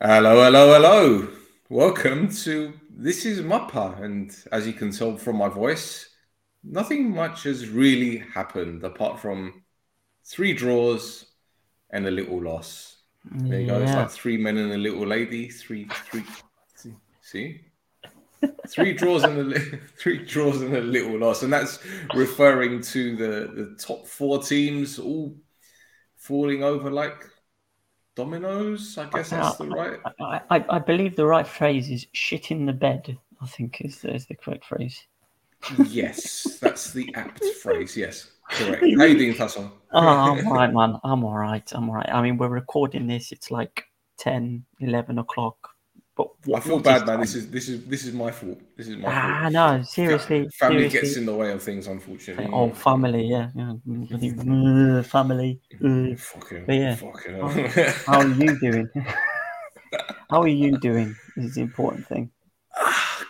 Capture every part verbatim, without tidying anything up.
Hello, hello, hello. Welcome to This Is Mappa. And as you can tell from my voice, nothing much has really happened apart from three draws and a little loss. There you yeah. go. It's like three men and a little lady. Three, three, see? Three draws and a li- three draws and a little loss. And that's referring to the, the top four teams all falling over like dominoes, I guess I, that's the right... I, I, I believe the right phrase is shit in the bed, I think is, is the correct phrase. Yes, that's the apt phrase, yes. Correct. How are you doing, Tyson? Oh, I'm right, man. I'm all right, I'm all right. I mean, we're recording this, it's like ten, eleven o'clock. But what, I feel bad, man. This is this is this is my fault. This is my ah, fault. Ah, no, seriously. Family seriously. gets in the way of things, unfortunately. Oh, family, yeah, yeah. family. Mm, fucking, yeah. fucking. How, how are you doing? How are you doing? Is the important thing.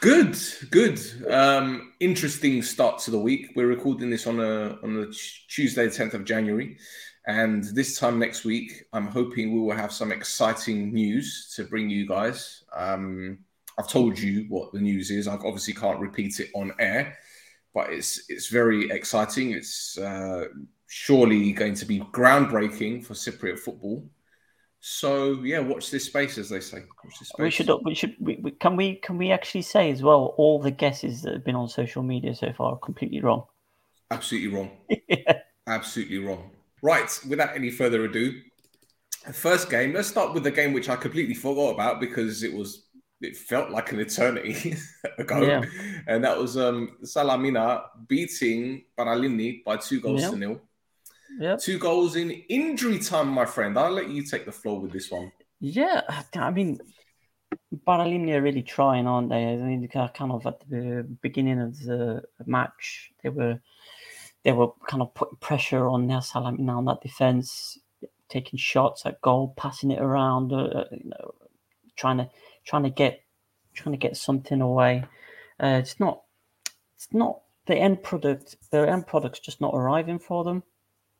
Good, good. Um, interesting start to the week. We're recording this on a on the Tuesday, the tenth of January. And this time next week, I'm hoping we will have some exciting news to bring you guys. Um, I've told you what the news is. I obviously can't repeat it on air, but it's it's very exciting. It's uh, surely going to be groundbreaking for Cypriot football. So yeah, watch this space, as they say. Watch this space. We should. We should. We, we, can we? Can we actually say as well? All the guesses that have been on social media so far are completely wrong. Absolutely wrong. yeah. Absolutely wrong. Right, without any further ado, the first game, let's start with the game which I completely forgot about because it was it felt like an eternity ago. Yeah. And that was um, Salamina beating Paralimni by two goals yeah. to nil. Yeah. Two goals in injury time, my friend. I'll let you take the floor with this one. Yeah, I mean, Paralimni are really trying, aren't they? I mean, kind of at the beginning of the match, they were... They were kind of putting pressure on Nelsaland on that defense, taking shots at goal, passing it around, uh, you know, trying to trying to get trying to get something away. Uh, it's not it's not the end product. The end product's just not arriving for them,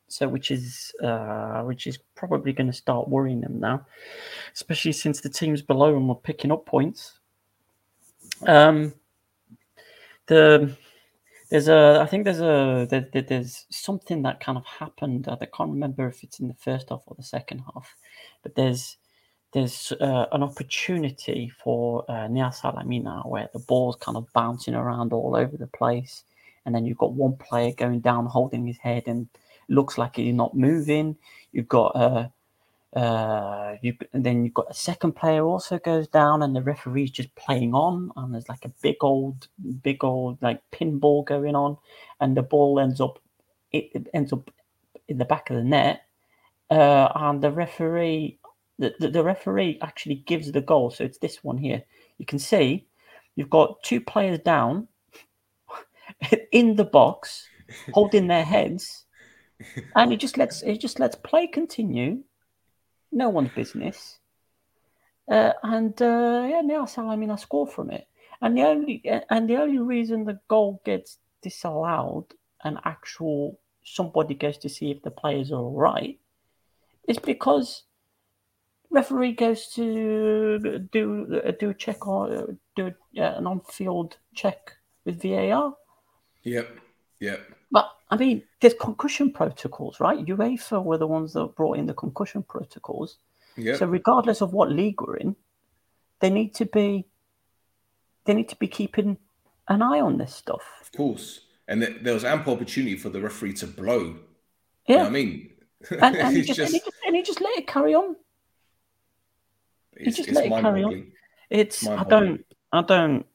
so which is uh, which is probably going to start worrying them now, especially since the teams below them were picking up points. Um, the There's a, I think there's a, there, there's something that kind of happened. I can't remember if it's in the first half or the second half, but there's, there's uh, an opportunity for uh, Nia Salamina where the ball's kind of bouncing around all over the place, and then you've got one player going down, holding his head, and looks like he's not moving. You've got a, uh, uh, you, and then you've got a second player also goes down, and the referee's just playing on, and there's like a big old, big old like pinball going on, and the ball ends up, it, it ends up in the back of the net, uh, and the referee, the, the, the referee actually gives the goal. So it's this one here. You can see, you've got two players down in the box, holding their heads, and he just lets he just lets play continue. No one's business, uh, and uh, yeah, now Salamina score from it. And the only and the only reason the goal gets disallowed and actual somebody goes to see if the players are all right is because referee goes to do do a check on do an on-field check with V A R. Yep, yep. But, I mean, there's concussion protocols, right? UEFA were the ones that brought in the concussion protocols. Yep. So regardless of what league we're in, they need to be they need to be keeping an eye on this stuff. Of course. And th- there was ample opportunity for the referee to blow. Yeah. You know what I mean? And, and, he just, just... And, he just, and he just let it carry on. It's, he just let it carry on. It's, I don't, I don't...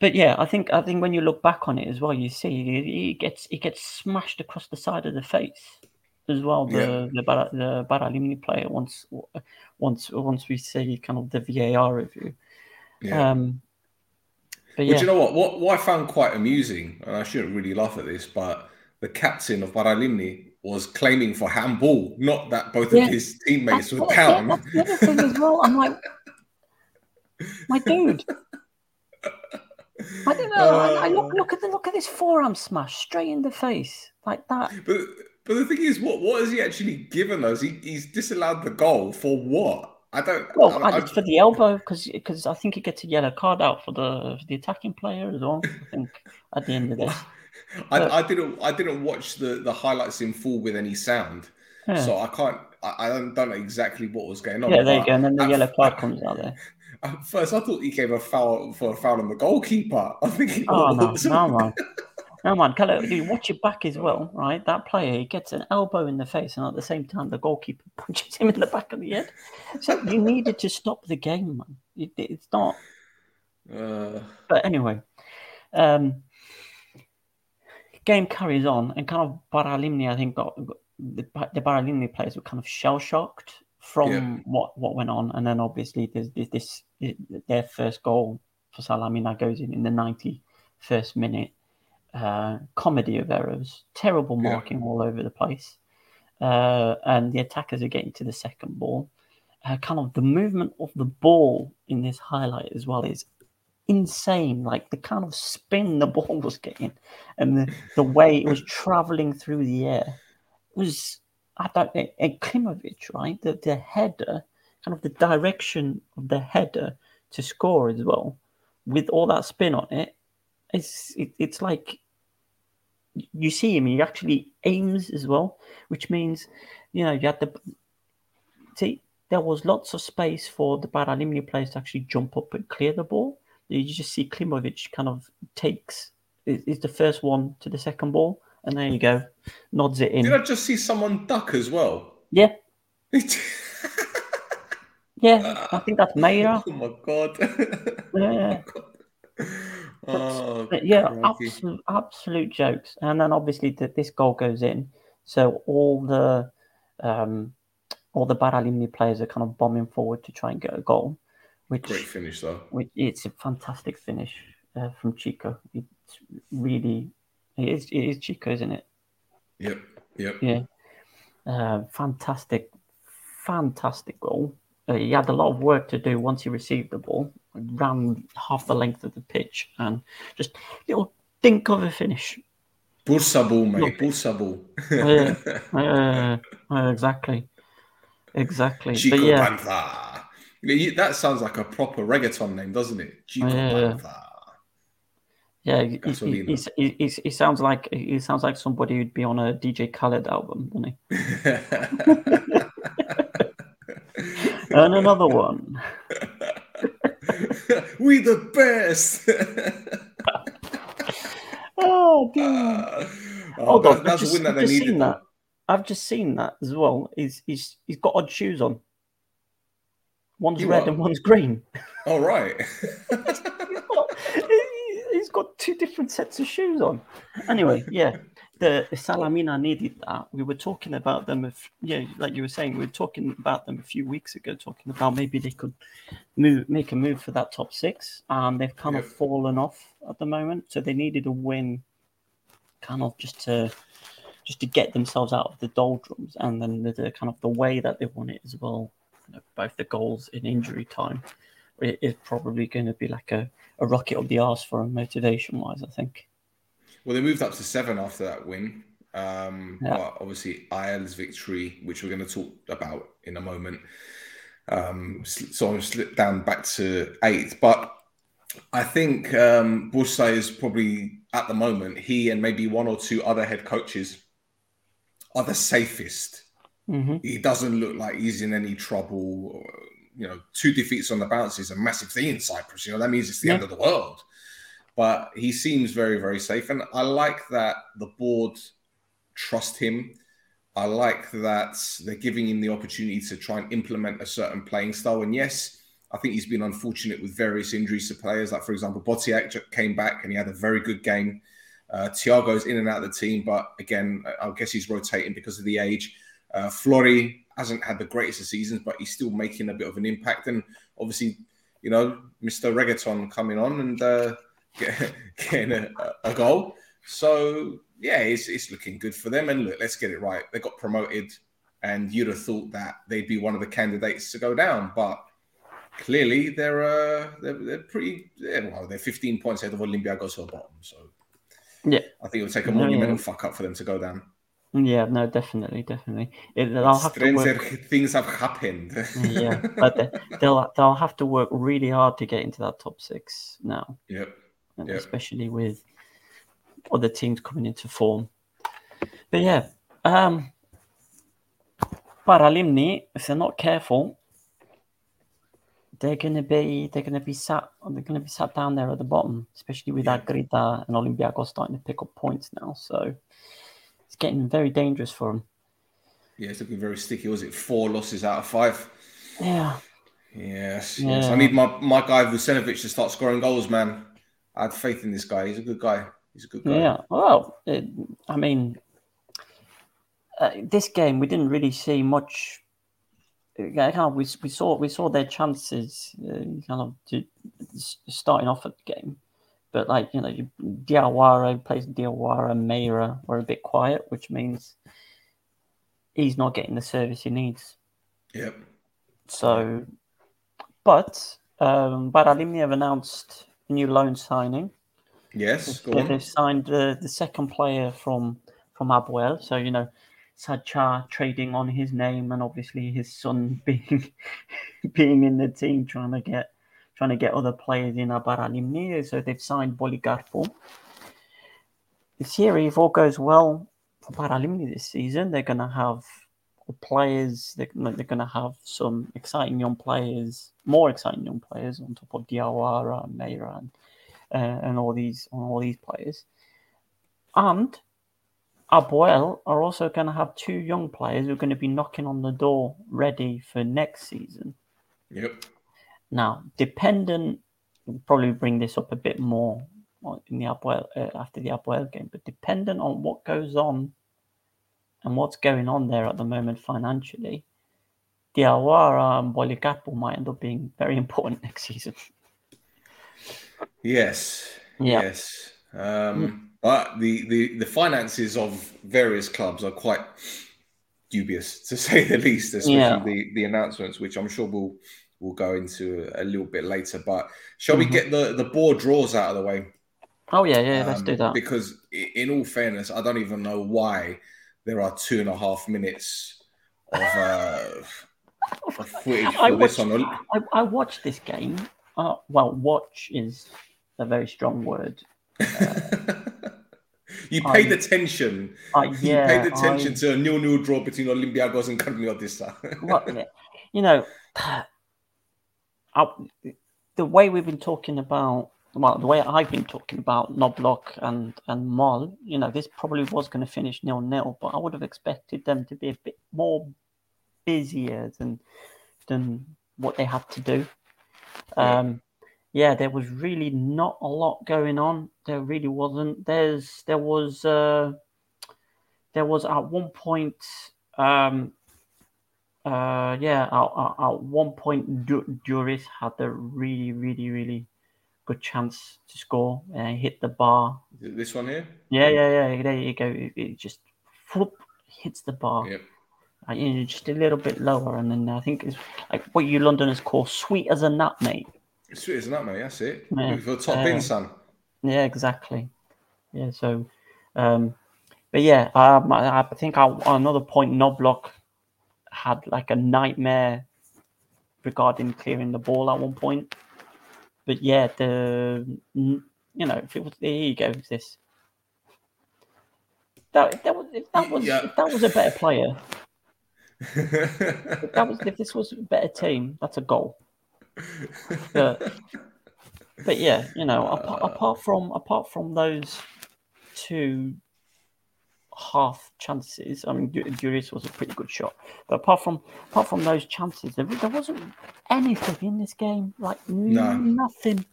But yeah, I think I think when you look back on it as well, you see he gets he gets smashed across the side of the face as well. The yeah. the, Bar- the Paralimni player once once once we see kind of the V A R review. Yeah. Um, but yeah. Well, do you know what? what? What I found quite amusing, and I shouldn't really laugh at this, but the captain of Paralimni was claiming for handball, not that both yeah. of his teammates that's were down. Yeah, that's the other thing as well. I'm like, my dude. I don't know. Uh, I, I look, look at the look at this forearm smash straight in the face like that. But But the thing is, what what has he actually given us? He, he's disallowed the goal for what? I don't. Well, I, I, it's I, for the elbow, because I think he gets a yellow card out for the for the attacking player as well. I think at the end of this, I, I didn't I didn't watch the, the highlights in full with any sound, yeah. so I can't. I, I don't, don't know exactly what was going on. Yeah, there you go. And then the at, yellow card comes out there. At first, I thought he gave a foul for a foul on the goalkeeper. I think. He oh no, no man, no man, Khaled, you watch your back as well, right? That player, he gets an elbow in the face, and at the same time, the goalkeeper punches him in the back of the head. So you needed to stop the game, man. It, it's not. Uh... But anyway, um, game carries on, and kind of Paralimni, I think, got, got the the Paralimni players were kind of shell shocked from yeah. what, what went on, and then obviously there's, there's this, this their first goal for Salamina goes in in the ninety-first minute. Uh, comedy of errors, terrible marking yeah. all over the place, uh, and the attackers are getting to the second ball. Uh, kind of the movement of the ball in this highlight as well is insane. Like the kind of spin the ball was getting, and the, the way it was traveling through the air was I don't know. And Klimovich, right? The the header, kind of the direction of the header to score as well, with all that spin on it. It's it, it's like you see him. He actually aims as well, which means you know you had to see there was lots of space for the Paralimni players to actually jump up and clear the ball. You just see Klimovich kind of takes is, is the first one to the second ball, and there you go, nods it in. Did I just see someone duck as well? Yeah. yeah, I think that's Meira. Oh my god. yeah. Oh my god. Oh, but, yeah, absolute, absolute jokes. And then obviously the, this goal goes in, so all the um, all the Paralimni players are kind of bombing forward to try and get a goal. Which great finish though. Which, it's a fantastic finish uh, from Chico. It's really it is, it is Chico, isn't it? Yep. Yep. Yeah. Uh, fantastic, fantastic goal. Uh, he had a lot of work to do once he received the ball. Ran half the length of the pitch and just little dink of a finish. Bursa ball, mate. Bursa ball. yeah, uh, uh, exactly, exactly. Chico but, yeah. Bantha. That sounds like a proper reggaeton name, doesn't it? Chico uh, Bantha. Yeah, he, he, he, he, he sounds like he sounds like somebody who'd be on a D J Khaled album, doesn't he? and another one. we the best. oh, dear. Uh, oh, Hold on, that's just, a win that I've they just needed. Seen that. I've just seen that as well. He's he's he's got odd shoes on. One's you red are. and one's green. Oh right. he's, got, he, he's got two different sets of shoes on. Anyway, yeah, the, the Salamina needed that. We were talking about them. If, yeah, like you were saying, we were talking about them a few weeks ago. Talking about maybe they could move, make a move for that top six, and um, they've kind yeah. of fallen off at the moment. So they needed a win, kind of just to just to get themselves out of the doldrums, and then the, the kind of the way that they won it as well. Both the goals in injury time, it is probably going to be like a, a rocket up the arse for them motivation-wise, I think. Well, they moved up to seven after that win. Um, yeah. But obviously, Aisle's victory, which we're going to talk about in a moment, um, sort of slipped down back to eighth. But I think um, Bursa is probably, at the moment, he and maybe one or two other head coaches are the safest. Mm-hmm. He doesn't look like he's in any trouble. Or, you know, two defeats on the bounce is a massive thing in Cyprus. You know, that means it's the yeah. end of the world. But he seems very, very safe. And I like that the board trust him. I like that they're giving him the opportunity to try and implement a certain playing style. And yes, I think he's been unfortunate with various injuries to players. Like, for example, Botiak came back and he had a very good game. Uh, Thiago's in and out of the team. But again, I guess he's rotating because of the age. Uh, Flori hasn't had the greatest of seasons, but he's still making a bit of an impact. And obviously, you know, Mister Reggaeton coming on and uh, get, getting a, a goal. So, yeah, it's, it's looking good for them. And look, let's get it right. They got promoted, and you'd have thought that they'd be one of the candidates to go down. But clearly, they're uh, they're, they're pretty... They're, well, they're fifteen points ahead of Olympiagos, who are bottom. So, yeah, I think it would take a monumental yeah. fuck up for them to go down. Yeah, no, definitely, definitely. It, they'll have to work... things have happened. Yeah, but they, they'll they'll have to work really hard to get into that top six now. Yep. And yep. Especially with other teams coming into form. But yeah, um, Paralimni, if they're not careful, they're gonna be they're gonna be sat they're gonna be sat down there at the bottom, especially with yep. Agrita and Olympiagos starting to pick up points now. So. It's getting very dangerous for him. Yeah, it's looking very sticky. Was it four losses out of five? Yeah. Yes. Yeah. Yes. I need my, my guy Vucenovic to start scoring goals, man. I had faith in this guy. He's a good guy. He's a good guy. Yeah. Well, it, I mean, uh, this game we didn't really see much. Uh, we we saw we saw their chances uh, kind of to, starting off at the game. But, like, you know, you, Diawara plays Diawara, Meira were a bit quiet, which means he's not getting the service he needs. Yep. So, but, um, Paralimni have announced a new loan signing. Yes, go on. They've signed uh, the second player from, from Abuel. So, you know, Sadchar trading on his name and obviously his son being being in the team trying to get... trying to get other players in Paralimni, so they've signed Boligarpo. This year, if all goes well for Paralimni this season, they're going to have players, they're, they're going to have some exciting young players, more exciting young players on top of Diawara and Meira and, uh, and all these all these players. And Abuel are also going to have two young players who are going to be knocking on the door ready for next season. Yep. Now, dependent, we'll probably bring this up a bit more in the Abuel, uh, after the Abuel game, but dependent on what goes on and what's going on there at the moment financially, Diawara and Boligarpo might end up being very important next season. Yes, yeah. yes. Um, but the, the, the finances of various clubs are quite dubious, to say the least, especially yeah. the, the announcements, which I'm sure will... We'll go into a little bit later, but shall mm-hmm. we get the, the board draws out of the way? Oh, yeah, yeah, um, let's do that. Because in all fairness, I don't even know why there are two and a half minutes of, uh, of footage for I this watched, on. I, I watched this game. Uh, well, watch is a very strong word. Uh, you paid I, attention. Uh, yeah, you paid attention I, to a nil-nil draw between Olympiagos and Knobloch. Well, you know... I, the way we've been talking about, well, the way I've been talking about Knobloch and, and Mol, you know, this probably was going to finish nil-nil, but I would have expected them to be a bit more busier than than what they had to do. Um, yeah, there was really not a lot going on. There really wasn't. There's there was uh, there was at one point. Um, Uh, yeah, at, at one point, du- Duris had a really, really, really good chance to score and hit the bar. This one here? Yeah, yeah, yeah. There you go. It, it just whoop, hits the bar. Yep. Uh, you know, just a little bit lower. And then I think it's like what you Londoners call sweet as a nut, mate. Sweet as a nut, mate. That's it. Yeah. For the top uh, in, son. Yeah, exactly. Yeah, so, um, but yeah, um, I, I think I, another point, Knobloch had like a nightmare regarding clearing the ball at one point. But yeah, the, you know, if it was, here you go, this. That, if that was, if that was, yeah. if that was a better player, if that was, if this was a better team, that's a goal. But, but yeah, you know, uh, apart, apart from, apart from those two half chances. I mean, Duris was a pretty good shot, but apart from apart from those chances, there, there wasn't anything in this game. Like no. nothing, nothing,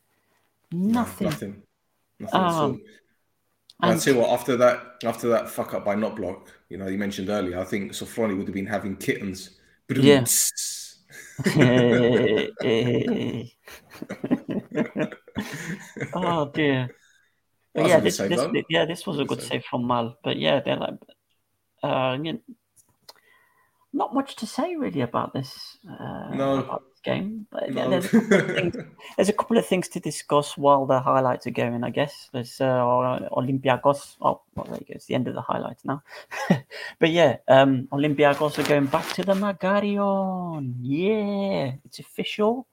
no, nothing. Nothing um, at all. And I tell you what, after that, after that fuck up by Knobloch, you know, you mentioned earlier, I think Sofroni would have been having kittens. Yeah. hey, hey, hey. Oh dear. But yeah, this, this, yeah, this was a good save from Mal. But yeah, they're like, uh, you know, not much to say really about this, uh, no. about this game. But no. there's, a things, there's a couple of things to discuss while the highlights are going, I guess. There's uh, Olympiagos. Oh, well, there you go. It's the end of the highlights now. But yeah, um, Olympiagos are going back to the Megarion. Yeah, it's official.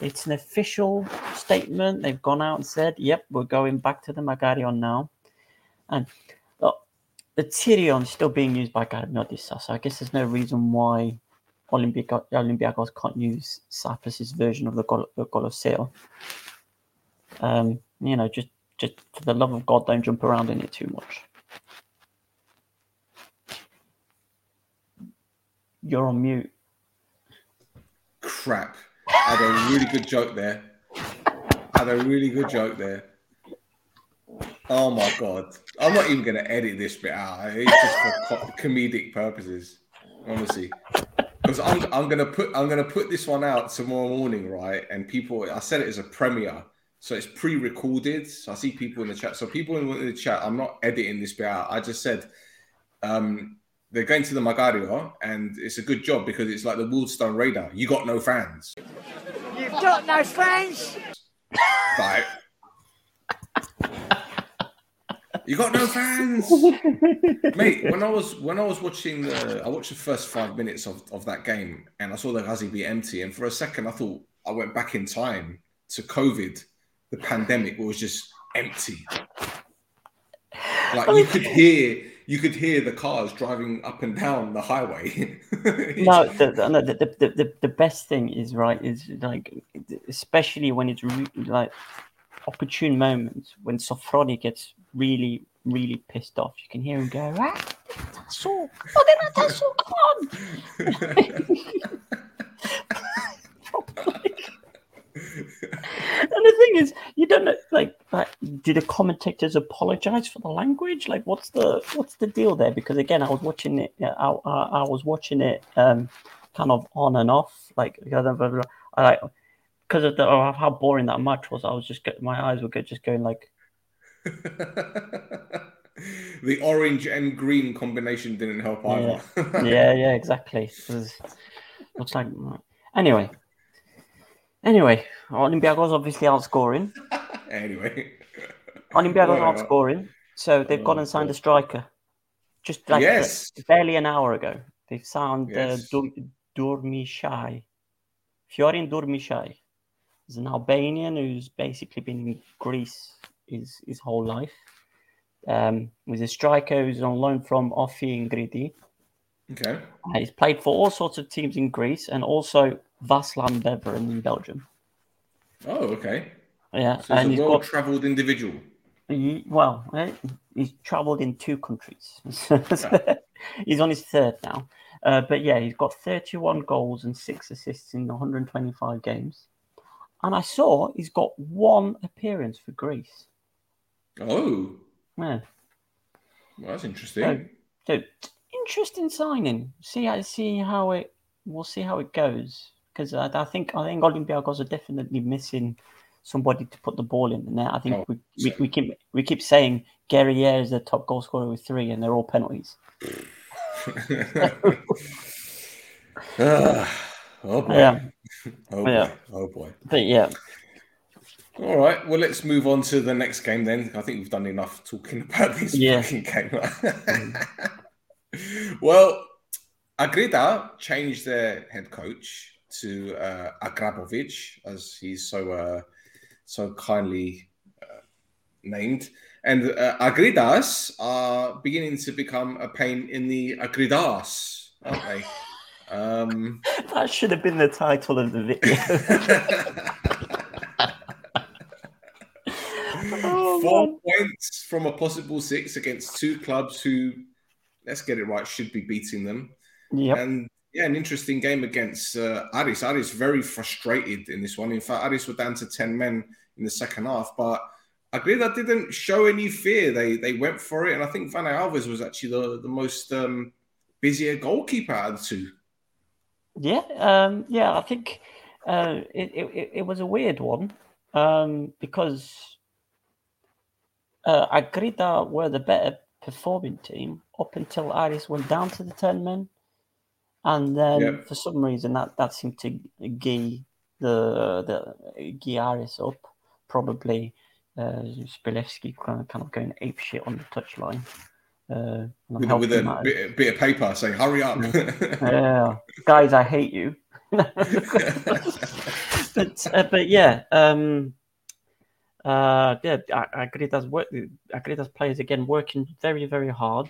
It's an official statement. They've gone out and said, yep, we're going back to the Megarion now. And the Tyrion is still being used by Garibaldissa, so I guess there's no reason why Olympiagos, Olympiagos can't use Cyprus's version of the Col- the Colosseum. Um, you know, just, just for the love of God, don't jump around in it too much. You're on mute. Crap. I had a really good joke there. I had a really good joke there. Oh my God. I'm not even going to edit this bit out. It's just for comedic purposes, honestly. Because I'm, I'm going to put I'm going to put this one out tomorrow morning, right? And people, I said it as a premiere. So it's pre-recorded. So I see people in the chat. So people in the chat, I'm not editing this bit out. I just said um, they're going to the Megarion, and it's a good job because it's like the Wildstone Radar. You got no fans. You've got no fans. Right. You got no fans, mate. When I was when I was watching the, I watched the first five minutes of, of that game, and I saw the Ghazi be empty. And for a second, I thought I went back in time to COVID, the pandemic, where it was just empty. Like you could hear, you could hear the cars driving up and down the highway. No, the, the, no the, the, the the best thing is right is like, especially when it's re- like opportune moments when Sofroni gets really, really pissed off. You can hear him go, ah, Tassel! Oh, they're not Tassel! Come on! And the thing is, you don't know, like, like, do the commentators apologize for the language? Like, what's the what's the deal there? Because again, I was watching it, I, I, I was watching it um, kind of on and off, like, I like, because of the, oh, how boring that match was, I was just, my eyes were just going like, the orange and green combination didn't help either. Yeah, yeah, yeah, exactly. Was, looks like anyway. Anyway, Olympiagos obviously outscoring. Anyway, Olympiagos well, outscoring. So they've oh, gone and signed a striker. Just like yes. a, barely an hour ago, they've signed yes. uh, Durmishai. Fiorin Durmishai is an Albanian who's basically been in Greece his his whole life. Um, he's a striker who's on loan from Ofi in Gridi. Okay. Uh, he's played for all sorts of teams in Greece and also Vaslan Beveren in Belgium. Oh, okay. Yeah, so he's and a he's well got, travelled individual. He, well, he's travelled in two countries. Yeah. He's on his third now. Uh, but yeah, he's got thirty-one goals and six assists in one hundred twenty-five games. And I saw he's got one appearance for Greece. Oh, yeah. Well, that's interesting. So, so interesting signing. See, I see how it. We'll see how it goes because I, I think I think Olympiacos are definitely missing somebody to put the ball in the net. I think oh, we, we we keep we keep saying Guerriere is the top goal scorer with three, and they're all penalties. uh, oh boy! Yeah. Oh boy! Yeah. Oh boy! But yeah. All right, well, let's move on to the next game then. I think we've done enough talking about this yeah. fucking game. Well, Agrita changed their head coach to uh, Agrabovic, as he's so uh, so kindly uh, named. And uh, Agridas are beginning to become a pain in the Agridas, aren't they? Um, that should have been the title of the video. Four points from a possible six against two clubs who, let's get it right, should be beating them. Yep. And yeah, an interesting game against uh, Aris. Aris very frustrated in this one. In fact, Aris were down to ten men in the second half, but Agrita didn't show any fear. They they went for it, and I think Van Alves was actually the, the most um, busier goalkeeper out of the two. Yeah, um, yeah, I think uh, it, it, it was a weird one um, because... Uh, Agrita were the better performing team up until Aris went down to the ten men. And then yep. for some reason that, that seemed to gee the the gee Aris up. Probably uh, Spilevsky kind of going ape shit on the touchline. Uh, with with a bit, bit of paper saying, hurry up. Yeah. Guys, I hate you. but, uh, but yeah, um, uh, yeah, Agrita's work, Agrita's players again working very, very hard,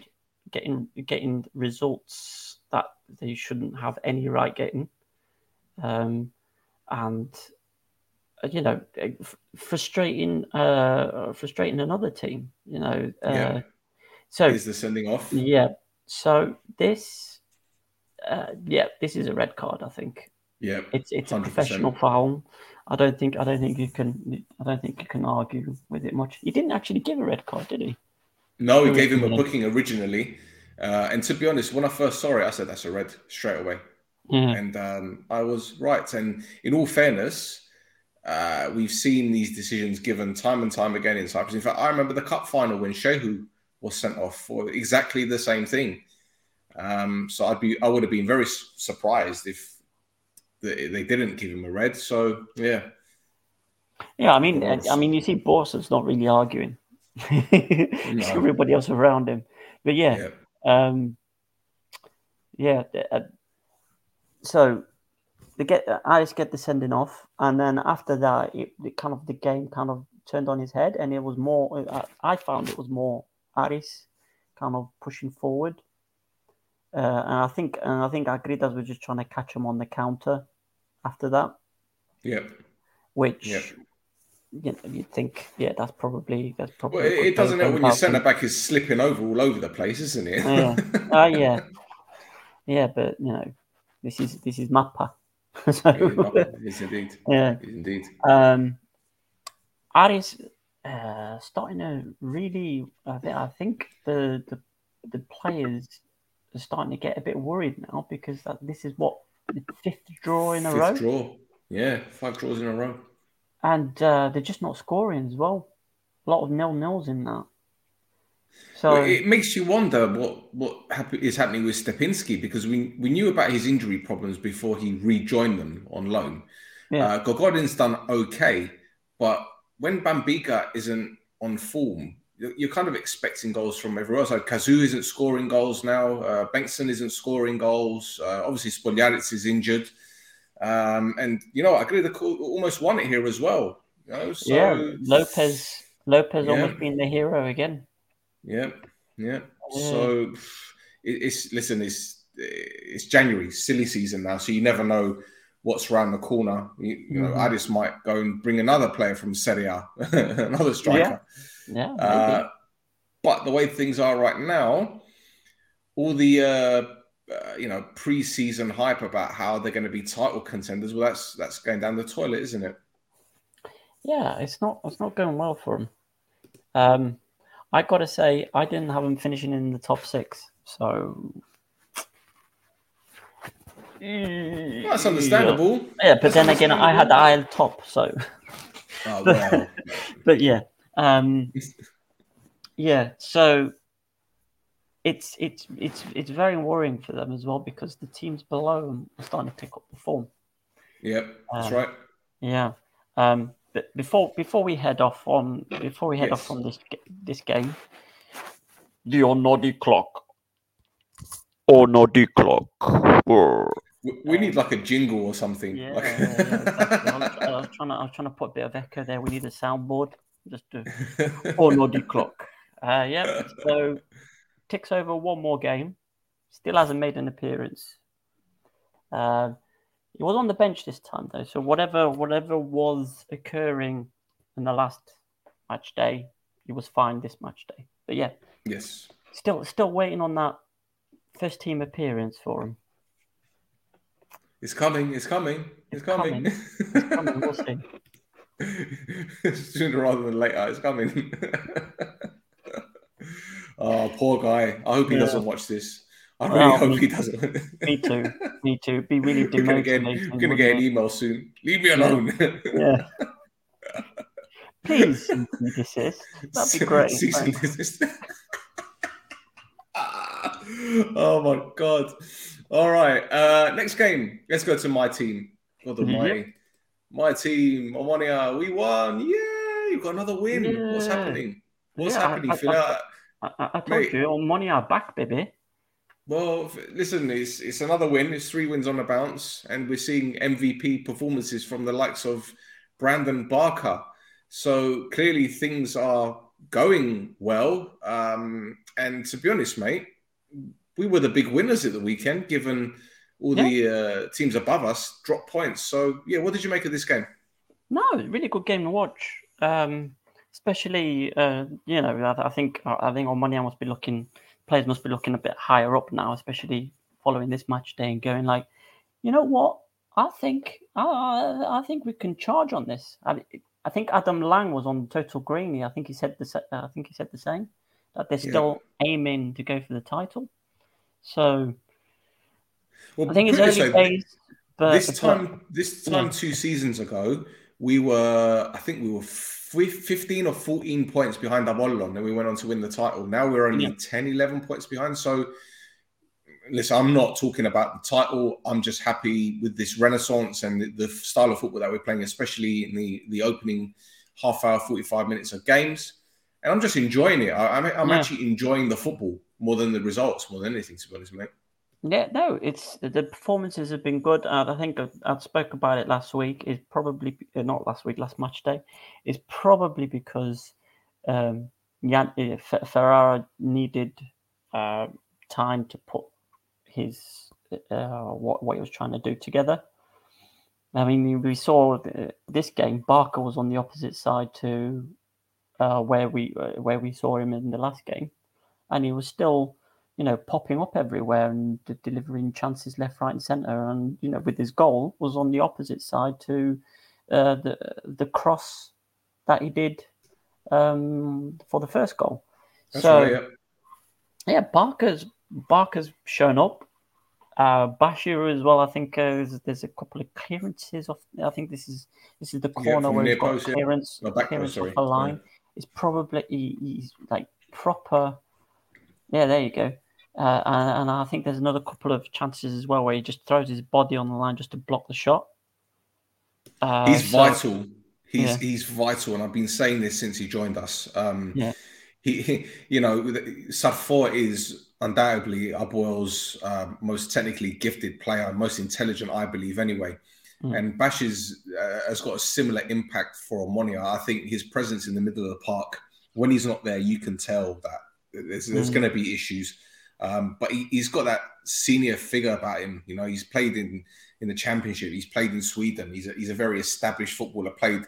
getting getting results that they shouldn't have any right getting, um, and you know, frustrating, uh, frustrating another team. You know, uh, yeah. So is the sending off? Yeah. So this, uh, yeah, this is a red card, I think. Yeah, it's it's one hundred percent. A professional foul. I don't think I don't think you can I don't think you can argue with it much. He didn't actually give a red card, did he? No, he gave him a booking originally. Uh, and to be honest, when I first saw it, I said that's a red straight away, yeah. and um, I was right. And in all fairness, uh, we've seen these decisions given time and time again in Cyprus. In fact, I remember the cup final when Shehu was sent off for exactly the same thing. Um, so I'd be I would have been very surprised if they didn't give him a red, so yeah. Yeah, I mean, I mean, you see, Borsa's not really arguing. No. It's everybody else around him, but yeah, yeah. Um, yeah uh, so they get uh, I just get the sending off, and then after that, it, it kind of the game kind of turned on his head, and it was more. I, I found it was more Aris kind of pushing forward, uh, and I think and I think Agrita's were just trying to catch him on the counter. After that, yep, which yep. you know, you'd think, yeah, that's probably that's probably. Well, it doesn't help when your centre back is slipping over all over the place, isn't it? Yeah, uh, yeah, yeah. But you know, this is this is Mappa. So, yeah, it's indeed. Yeah, it's indeed. Um, Aris uh, starting to really. I think, I think the the the players are starting to get a bit worried now because that, this is what. The fifth draw in a fifth row. Fifth draw. Yeah, five draws in a row. And uh, they're just not scoring as well. A lot of nil-nils in that. So well, it makes you wonder what, what hap- is happening with Stepinski because we, we knew about his injury problems before he rejoined them on loan. Yeah. Uh, Gogodin's done okay, but when Bambica isn't on form, you're kind of expecting goals from everywhere else. Like Kazu isn't scoring goals now. Uh, Bengtson isn't scoring goals. Uh, obviously, Spoliaric is injured. Um, and, you know, I agree, they almost won it here as well. You know? So, yeah, Lopez Lopez yeah. almost being the hero again. Yeah, yeah. yeah. So, it's listen, it's, it's January, silly season now, so you never know what's around the corner. You, you know, mm-hmm. Aris might go and bring another player from Serie A, another striker. Yeah. yeah uh, but the way things are right now, all the, uh, uh, you know, pre-season hype about how they're going to be title contenders, well, that's that's going down the toilet, isn't it? Yeah, it's not it's not going well for them. Um, I got to say, I didn't have them finishing in the top six, so... Well, that's understandable. Yeah, but that's then again, I had the Aisle top, so. Oh, wow. But yeah, um, yeah. So it's it's it's it's very worrying for them as well because the teams below them are starting to pick up the form. Yep, that's um, right. Yeah, um, but before before we head off on before we head yes. off on this this game, the Onodi clock. Onodi clock. Whoa. We need like a jingle or something. Yeah, like... yeah, yeah exactly. I, was, I was trying to, I was trying to put a bit of echo there. We need a soundboard. Just do or Noddy clock. Uh, yeah. So ticks over one more game. Still hasn't made an appearance. Uh, he was on the bench this time though. So whatever, whatever was occurring in the last match day, he was fine this match day. But yeah. Yes. Still, still waiting on that first team appearance for him. It's coming, it's coming, it's, it's coming. coming. It's coming, we'll see. Sooner rather than later, it's coming. Oh, poor guy. I hope he yeah. doesn't watch this. I really well, hope me, he doesn't. me too, me too. Be really demotivated. We're going to get, get an email soon. Leave me alone. Yeah. yeah. Please, cease and desist. That'd be great. Cease and desist. Oh, my God. All right. Uh, next game. Let's go to my team. God almighty. Mm-hmm. My team. Omania. We won. Yeah. You got another win. Yeah. What's happening? What's yeah, happening? I, I, I, I, I, I told Mate. you, Omania back, baby. Well, listen, it's it's another win. It's three wins on the bounce, and we're seeing M V P performances from the likes of Brandon Barker. So clearly things are going well. Um, and to be honest, mate, we were the big winners at the weekend, given all yeah. the uh, teams above us dropped points. So, yeah, what did you make of this game? No, really good game to watch. Um, especially, uh, you know, I, I think I think Omania must be looking... Players must be looking a bit higher up now, especially following this match day and going like, you know what? I think I, I think we can charge on this. I, I think Adam Lang was on Total Greeny. I think he said the I think he said the same that they're yeah. still aiming to go for the title. So well, I think it's early so, days. But this time, club, this time yeah. two seasons ago, we were I think we were. fifteen or fourteen points behind Abuel, and then we went on to win the title. Now we're only yeah. ten, eleven points behind. So, listen, I'm not talking about the title. I'm just happy with this renaissance and the, the style of football that we're playing, especially in the, the opening half hour, forty-five minutes of games. And I'm just enjoying it. I, I'm, I'm yeah. actually enjoying the football more than the results, more than anything, to be honest, mate. Yeah, no, it's the performances have been good. And I think I, I spoke about it last week. It's probably not last week, last match day. It's probably because um, Jan, F- Ferrara needed uh, time to put his uh, what what he was trying to do together. I mean, we saw this game. Barker was on the opposite side to uh, where we uh, where we saw him in the last game, and he was still. You know, popping up everywhere and delivering chances left, right, and centre. And, you know, with his goal was on the opposite side to uh, the the cross that he did um, for the first goal. That's so, right, yeah. yeah, Barker's Barker's shown up. Uh, Bashir as well. I think uh, there's, there's a couple of clearances. Off, I think this is this is the corner yeah, where he's got clearance, yeah. well, clearance off the line. Yeah. It's probably he, he's like proper... Yeah, there you go. Uh, and, and I think there's another couple of chances as well where he just throws his body on the line just to block the shot. Uh, he's so, vital. He's yeah. he's vital, and I've been saying this since he joined us. Um, yeah. He, he, you know, Saffor is undoubtedly Abuel's uh, most technically gifted player, most intelligent, I believe, anyway. Mm. And Bashir's uh, has got a similar impact for Omonia. I think his presence in the middle of the park, when he's not there, you can tell that. There's, there's mm. going to be issues, um, but he, he's got that senior figure about him. You know, he's played in, in the championship. He's played in Sweden. He's a, he's a very established footballer. Played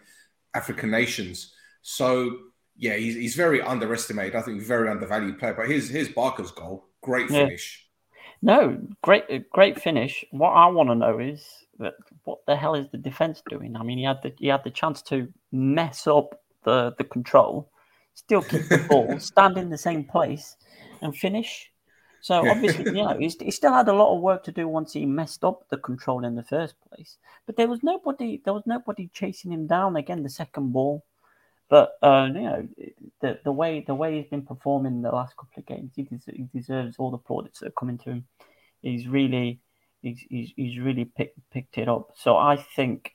African nations. So yeah, he's he's very underestimated. I think very undervalued player. But here's here's Barker's goal. Great finish. Yeah. No, great great finish. What I want to know is that what the hell is the defense doing? I mean, he had the he had the chance to mess up the the control. Still keep the ball, stand in the same place, and finish. So obviously, you know, he still had a lot of work to do once he messed up the control in the first place. But there was nobody, there was nobody chasing him down again. The second ball, but uh, you know, the the way the way he's been performing the last couple of games, he, des- he deserves all the plaudits that are coming to him. He's really, he's he's, he's really picked picked it up. So I think,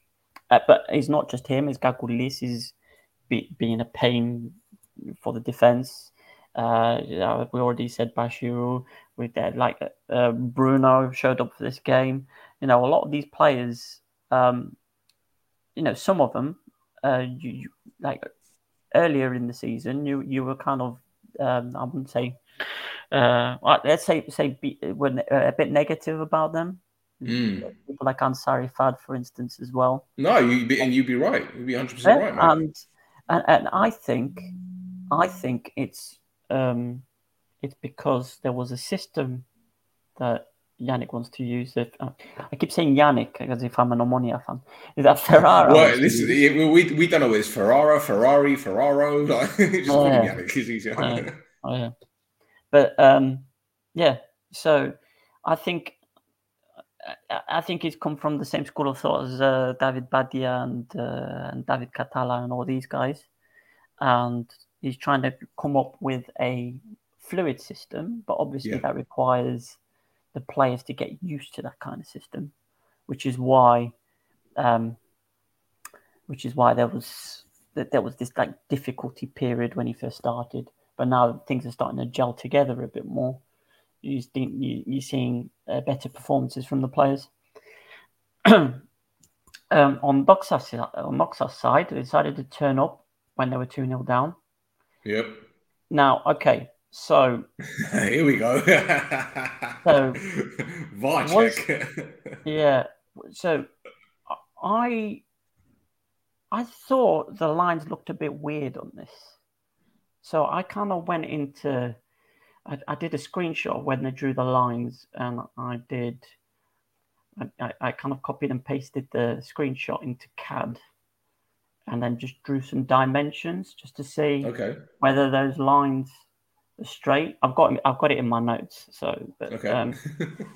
uh, but it's not just him. It's Gagulis is be, being a pain. For the defense, uh, we already said Bashiru. With that, like uh, Bruno showed up for this game. You know, a lot of these players. Um, you know, some of them. Uh, you, you like earlier in the season, you you were kind of. Um, I wouldn't say. Uh, let's say say be, were a bit negative about them. Mm. People like Ansari Fad, for instance, as well. No, you be, and you'd be right. You'd be one hundred percent right, man. And and and I think. I think it's um, it's because there was a system that Yannick wants to use. That, uh, I keep saying Yannick because if I'm an Omonia fan, is that Ferrara? Well, listen, we we don't know whether it's Ferrara, Ferrari, Ferraro. Like, just oh, yeah. Yannick is easier. Uh, oh, yeah. But um, yeah, so I think I, I think it's come from the same school of thought as uh, David Badia and uh, and David Catala and all these guys, and. He's trying to come up with a fluid system, but obviously yeah. that requires the players to get used to that kind of system, which is why, um, which is why there was that there was this like difficulty period when he first started. But now things are starting to gel together a bit more. You think you're seeing uh, better performances from the players. um, on Doxa's on Doxa's side, they decided to turn up when they were two nil down. Yep. Now, okay, so here we go. So, Varchek. Yeah. So, I I thought the lines looked a bit weird on this, so I kind of went into. I, I did a screenshot when they drew the lines, and I did. I, I kind of copied and pasted the screenshot into C A D, and then just drew some dimensions just to see okay. whether those lines are straight. I've got I've got it in my notes. So, but, okay. um,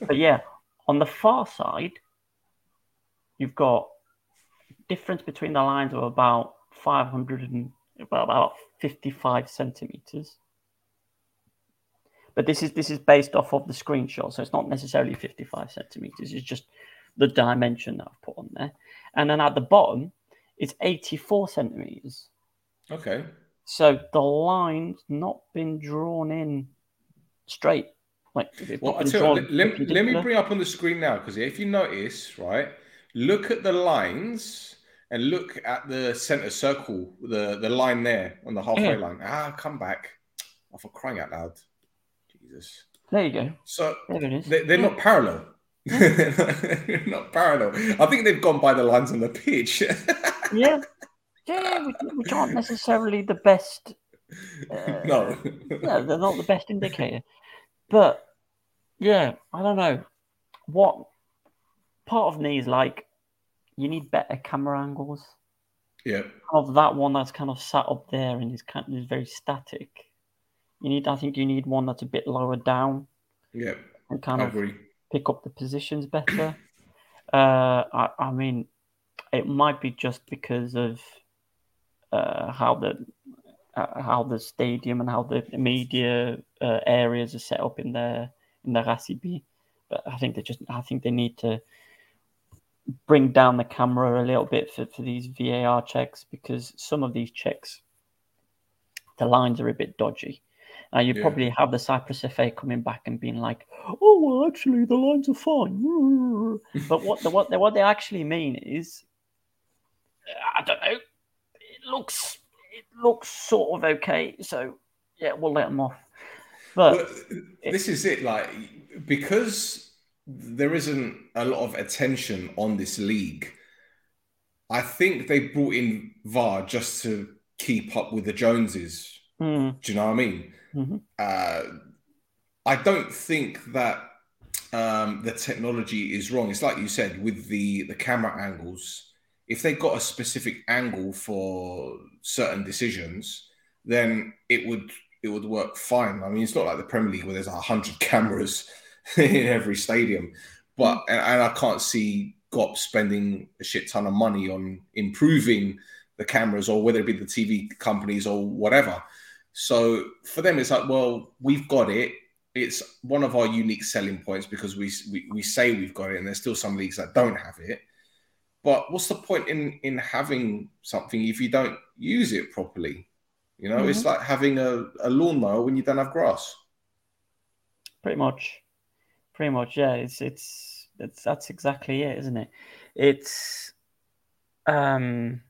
but yeah, on the far side, you've got difference between the lines of about five hundred and about fifty-five centimeters. But this is this is based off of the screenshot, so it's not necessarily fifty-five centimeters. It's just the dimension that I've put on there. And then at the bottom, it's eighty-four centimeters. Okay. So the line's not been drawn in straight. Like, well, I tell you, let, let me bring up on the screen now, because if you notice, right, look at the lines and look at the center circle, the, the line there on the halfway yeah. line. Ah, come back. Oh, for crying out loud. Jesus. There you go. So they, they're yeah. not parallel. Yeah. Not parallel. I think they've gone by the lines on the pitch. yeah, yeah, which aren't necessarily the best. Uh, no, no, they're not the best indicator. But yeah, I don't know. What part of me is like? You need better camera angles. Yeah. Of that one that's kind of sat up there and is kind of is very static. You need, I think, you need one that's a bit lower down. Yeah, and kind I of agree. Pick up the positions better. uh, I, I mean, it might be just because of uh, how the uh, how the stadium and how the media uh, areas are set up in the in the R A C B. But I think they just, I think they need to bring down the camera a little bit for, for these V A R checks, because some of these checks, the lines are a bit dodgy. Uh, you yeah. probably have the Cyprus F A coming back and being like, "Oh, well, actually, the lines are fine." But what the, what they what they actually mean is, I don't know. It looks it looks sort of okay. So yeah, we'll let them off. But well, this is it, like, because there isn't a lot of attention on this league. I think they brought in V A R just to keep up with the Joneses. Mm. Do you know what I mean? Mm-hmm. Uh, I don't think that um, the technology is wrong. It's like you said, with the, the camera angles, if they got a specific angle for certain decisions, then it would it would work fine. I mean, it's not like the Premier League where there's one hundred cameras in every stadium. But and, and I can't see G O P spending a shit ton of money on improving the cameras, or whether it be the T V companies or whatever. So for them, it's like, well, we've got it. It's one of our unique selling points because we we, we say we've got it, and there's still some leagues that don't have it. But what's the point in, in having something if you don't use it properly? You know, mm-hmm. It's like having a, a lawnmower when you don't have grass. Pretty much. Pretty much, yeah. It's, it's, it's that's exactly it, isn't it? It's... um.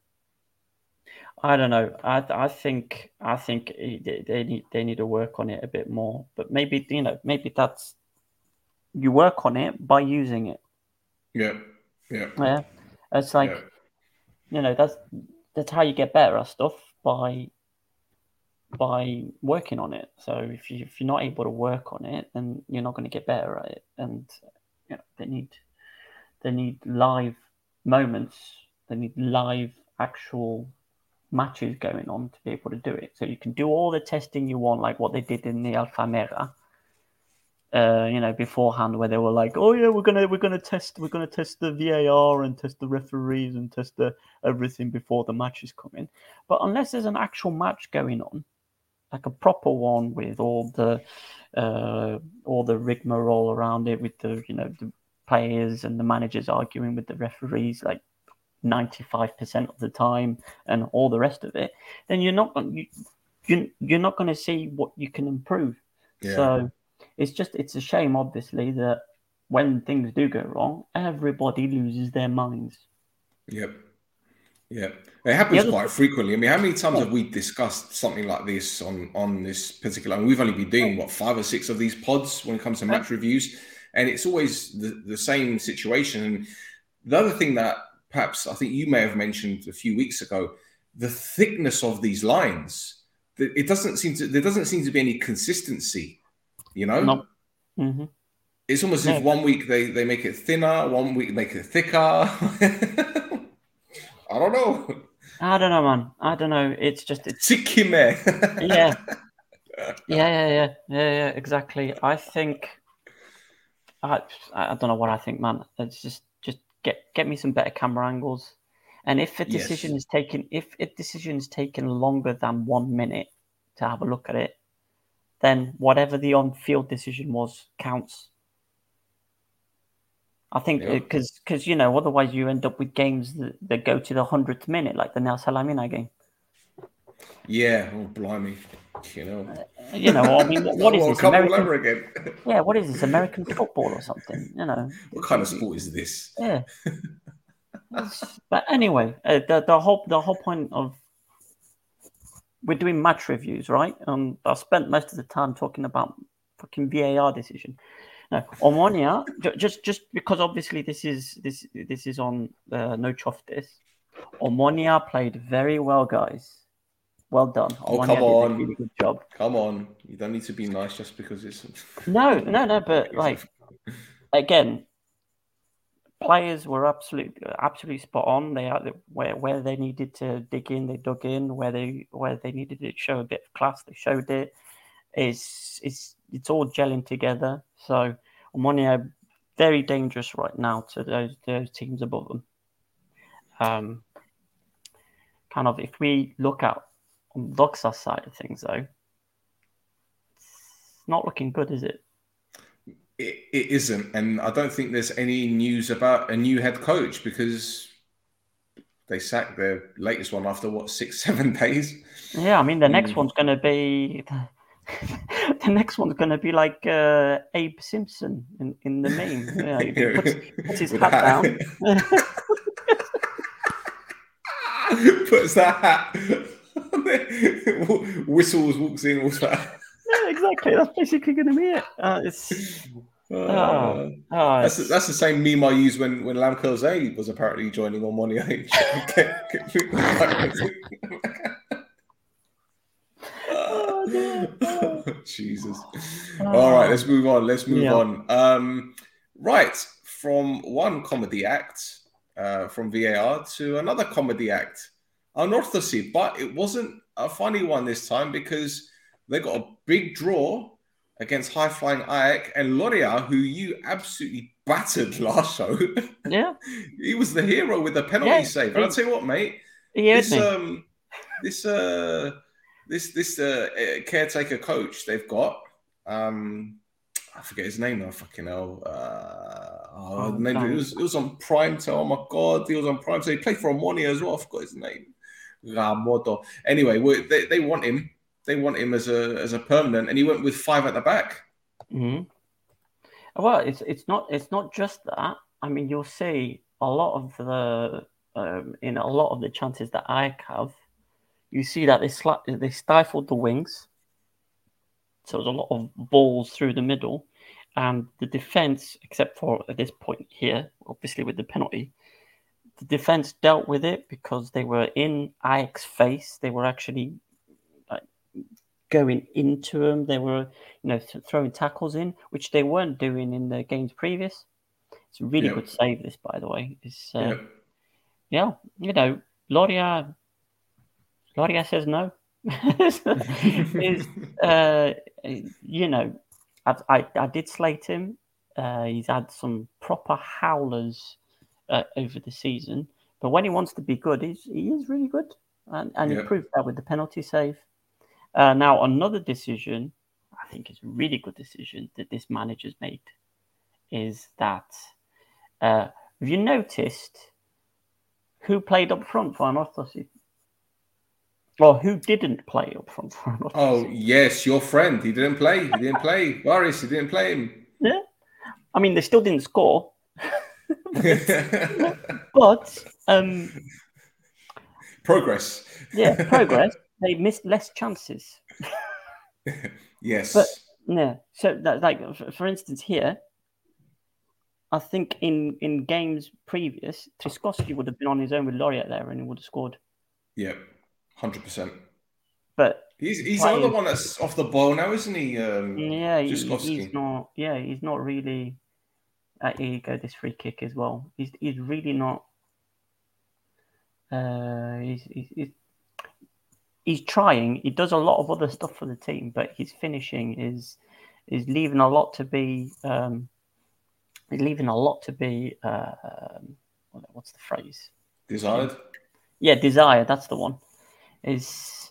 I don't know. I I think I think they need they need to work on it a bit more. But maybe you know maybe that's you work on it by using it. Yeah, yeah, yeah. It's like yeah. you know that's that's how you get better at stuff by by working on it. So if you if you're not able to work on it, then you're not going to get better at it. And you know, they need they need live moments. They need live actual matches going on to be able to do it. So you can do all the testing you want, like what they did in the Alfamera, uh, you know, beforehand, where they were like, "Oh yeah, we're gonna we're gonna test we're gonna test the V A R and test the referees and test the everything before the matches come in." But unless there's an actual match going on, like a proper one with all the uh, all the rigmarole around it, with the, you know, the players and the managers arguing with the referees like ninety-five percent of the time and all the rest of it, then you're not you, you you're not going to see what you can improve. Yeah. So it's just it's a shame, obviously, that when things do go wrong, everybody loses their minds. Yep. Yeah, it happens other... quite frequently. I mean, how many times have we discussed something like this on, on this particular... I mean, we've only been doing, what, five or six of these pods when it comes to match reviews, and it's always the, the same situation. And the other thing that perhaps I think you may have mentioned a few weeks ago, the thickness of these lines, it doesn't seem to, there doesn't seem to be any consistency, you know? No. Mm-hmm. It's almost as no. if one week they, they make it thinner, one week make it thicker. I don't know. I don't know, man. I don't know. It's just... it's Sikime. yeah. yeah. Yeah, yeah, yeah. Yeah, exactly. I think... I I don't know what I think, man. It's just just get get me some better camera angles. And if a decision yes. is taken... If a decision is taken longer than one minute to have a look at it, then whatever the on-field decision was counts. I think because, yeah. you know, otherwise you end up with games that, that go to the hundredth minute, like the Nelsaland game. Yeah, oh, blimey. You know. Uh, you know, I mean, what, what is this? American, over again. Yeah, what is this, American football or something, you know? What kind of sport is this? Yeah. But anyway, uh, the, the, whole, the whole point of... We're doing match reviews, right? Um, I spent most of the time talking about fucking V A R decision. No, on one ear, just just because obviously this is this this is on uh, no chuff this. Omonia played very well, guys. Well done. Omonia oh, come on. Did a really good job. Come on. You don't need to be nice just because it's... No, no, no. But like, again, players were absolutely absolutely spot on. They are where where they needed to dig in, they dug in. Where they where they needed to show a bit of class, they showed it. It's it's it's all gelling together. So Omonia very dangerous right now to those those teams above them. Um, kind of if we look at on Doxa's side of things though, it's not looking good, is it? it? It isn't, and I don't think there's any news about a new head coach because they sacked their latest one after what six seven days. Yeah, I mean the next mm. one's going to be. The next one's going to be like uh, Abe Simpson in, in the meme. Yeah, he puts, puts his hat down. Puts that hat. Whistles, walks in, all that. Yeah, exactly. That's basically going to be it. Uh, it's, uh, oh, oh, that's, it's... The, that's the same meme I used when, when Lam Kelzay was apparently joining on Money Age. Jesus. Oh. All right, let's move on. Let's move yeah. on. Um, right, from one comedy act, uh, from V A R to another comedy act. Unorthodoxy, but it wasn't a funny one this time because they got a big draw against high-flying Ajax and Loria, who you absolutely battered last show. Yeah. He was the hero with the penalty yeah. save. And I'll tell you what, mate. Yeah, this, um, this, uh... This this uh, caretaker coach they've got, um, I forget his name now, fucking hell. Uh, oh, oh, name, it, was, it was on Prime, so oh my God, he was on Prime. So he played for Omonia as well, I forgot his name. Ramoto. Anyway, they, they want him. They want him as a as a permanent, and he went with five at the back. Mm-hmm. Well, it's it's not it's not just that. I mean, you'll see a lot of the um, in a lot of the chances that I have, you see that they sl- they stifled the wings. So there's a lot of balls through the middle. And the defence, except for at this point here, obviously with the penalty, the defence dealt with it because they were in Ajax's face. They were actually like, going into him. They were you know, th- throwing tackles in, which they weren't doing in the games previous. It's a really yeah. good save, this, by the way. It's, uh, yeah. yeah, you know, Loria... Flori says no. Is uh, you know, I, I I did slate him. Uh, he's had some proper howlers uh, over the season, but when he wants to be good, he's, he is really good, and and yeah. he proved that with the penalty save. Uh, now, another decision, I think it's a really good decision that this manager's made, is that uh, have you noticed who played up front for Anastasi? Or who didn't play up front for Anastasi? Oh, yes, your friend. He didn't play. He didn't play. Boris, he didn't play him. Yeah. I mean, they still didn't score. but... but um, progress. Yeah, progress. They missed less chances. Yes. But, yeah. So, that, like, for instance, here, I think in, in games previous, Tryskowski would have been on his own with Laurier there and he would have scored. Yeah, one hundred percent. But he's he's the other one that's off the ball now, isn't he? Um, yeah, Tryskowski. he's not. Yeah, he's not really. Uh, here you go, this free kick as well. He's he's really not. Uh, he's. he's, he's He's trying. He does a lot of other stuff for the team, but his finishing is is leaving a lot to be. Um, he's leaving a lot to be. Uh, what's the phrase? Desired. Yeah, desire. That's the one. Is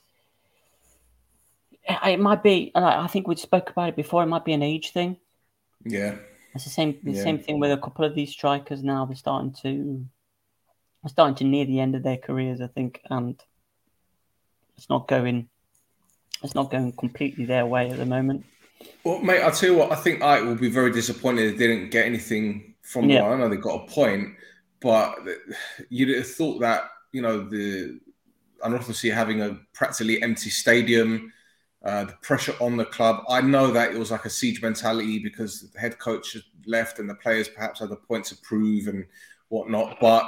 it might be. I think we spoke about it before. It might be an age thing. Yeah. It's the same. The yeah. same thing with a couple of these strikers now. They're starting to. They're starting to near the end of their careers, I think, and. It's not going. It's not going completely their way at the moment. Well, mate, I'll tell you what. I think I will be very disappointed they didn't get anything from. Yeah. I know they got a point, but you'd have thought that you know the and obviously having a practically empty stadium, uh, the pressure on the club. I know that it was like a siege mentality because the head coach left and the players perhaps had a point to prove and whatnot. But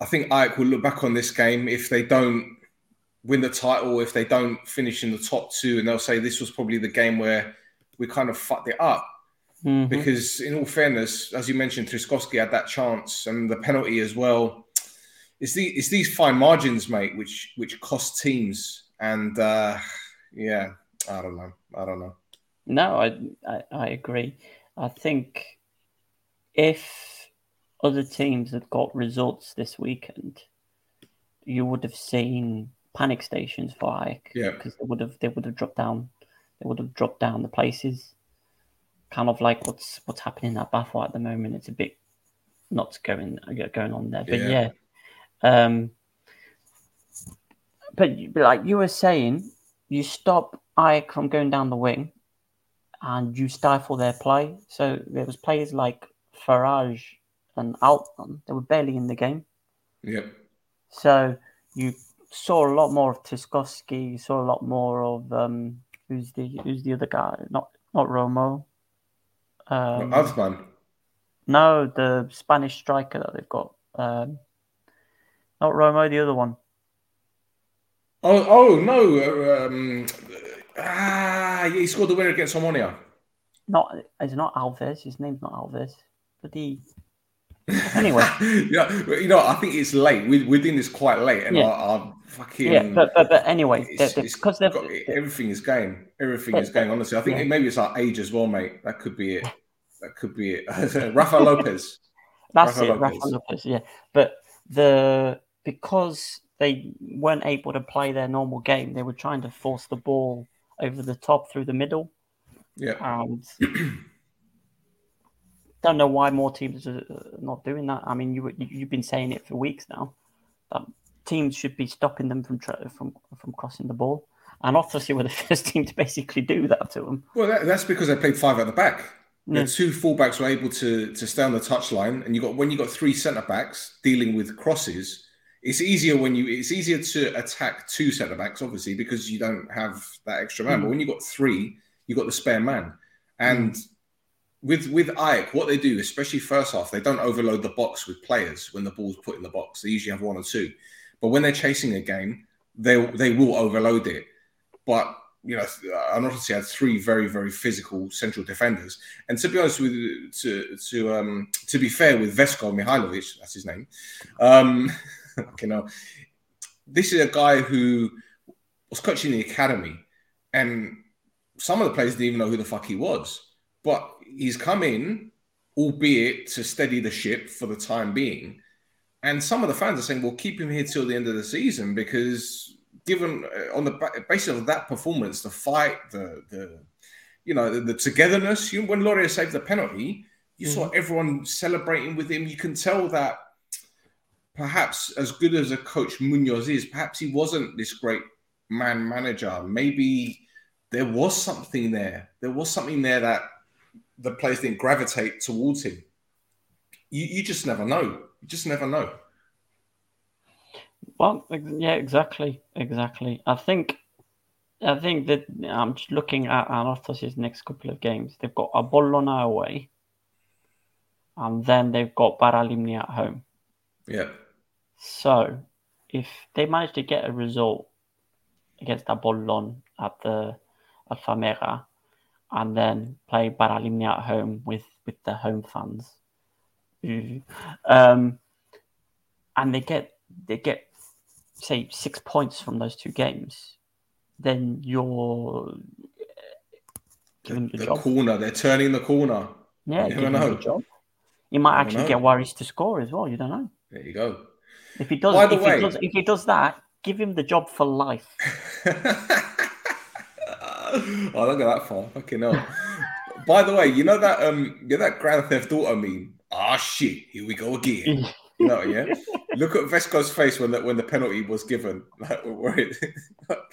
I think Ajax will look back on this game if they don't. Win the title if they don't finish in the top two, and they'll say this was probably the game where we kind of fucked it up. Mm-hmm. Because in all fairness, as you mentioned, Tryskowski had that chance and the penalty as well. It's, the, it's these fine margins, mate, which which cost teams. And uh, yeah, I don't know. I don't know. No, I, I I agree. I think if other teams had got results this weekend, you would have seen panic stations for Ajax, yeah, because they would have they would have dropped down, they would have dropped down the places, kind of like what's what's happening at Baffa at the moment. It's a bit not going going on there, but yeah. yeah. Um, but like you were saying, you stop Ajax from going down the wing, and you stifle their play. So there was players like Farage and Altman; they were barely in the game. Yep. Yeah. So you. Saw a lot more of Tryskowski. Saw a lot more of um, who's the who's the other guy? Not not Romo. Um, Osman. No, the Spanish striker that they've got. Um, not Romo, the other one. Oh oh no! Um, ah, he scored the winner against Omonia. Not it's not Alves. His name's not Alves, but he. Anyway, yeah, you know, I think it's late. We, we're doing this quite late, and yeah. I, I fucking yeah. But but, but anyway, because everything is game, everything is going. Honestly, I think yeah. maybe it's our age as well, mate. That could be it. That could be it. Rafael Lopez. That's Rafael it, Lopez. Rafael Lopez. Yeah, but the because they weren't able to play their normal game, they were trying to force the ball over the top through the middle. Yeah. And. Don't know why more teams are not doing that. I mean, you you've been saying it for weeks now. That teams should be stopping them from from from crossing the ball, and obviously we're the first team to basically do that to them. Well, that, that's because they played five at the back. Yeah. The two fullbacks were able to to stay on the touchline, and you got when you got three centre backs dealing with crosses. It's easier when you it's easier to attack two centre backs, obviously, because you don't have that extra man. Mm. But when you got three, you got the spare man, and. Mm. With with Ajax, what they do, especially first half, they don't overload the box with players when the ball's put in the box. They usually have one or two. But when they're chasing a game, they they will overload it. But, you know, I obviously had three very, very physical central defenders. And to be honest with you, to, to, um, to be fair with Vesko Mihailovic, that's his name, um, you know, this is a guy who was coaching the academy. And some of the players didn't even know who the fuck he was. But he's come in, albeit to steady the ship for the time being. And some of the fans are saying, well, keep him here till the end of the season because given uh, on the basis of that performance, the fight, the the you know the, the togetherness. You, when Loria saved the penalty, you mm-hmm. saw everyone celebrating with him. You can tell that perhaps as good as a coach Munoz is, perhaps he wasn't this great man manager. Maybe there was something there. There was something there that the players didn't gravitate towards him. You, you just never know. You just never know. Well, yeah, exactly, exactly. I think, I think that I'm just looking at Anastasia's next couple of games. They've got Apollon away, and then they've got Paralimni at home. Yeah. So, if they manage to get a result against Apollon at the Alfamera, and then play Paralimni at home with with the home fans, um, and they get they get. say six points from those two games, then you're given the, the job. corner. They're turning the corner. Yeah, you never know. The job. You might actually know. get Waris to score as well. You don't know. There you go. If he does, By the if way, he does, if he does that, give him the job for life. Oh, look at that far. Fucking hell. By the way, you know that um, you know that Grand Theft Auto meme. Ah, oh, shit. Here we go again. You know, yeah. Look at Vesco's face when the when the penalty was given. Like, it,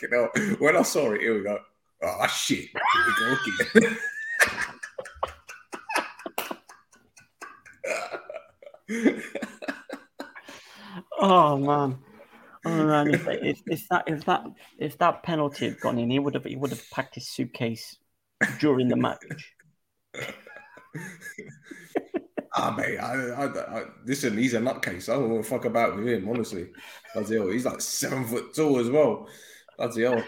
you know, when I saw it, here we go. Oh shit! Here we go again. Oh man, oh man! If, if, if that if that if that penalty had gone in, he would have he would have packed his suitcase during the match. Ah, mate, I, I, I, listen, he's a nutcase. I don't want to fuck about with him, honestly. He's like seven foot tall as well. But uh,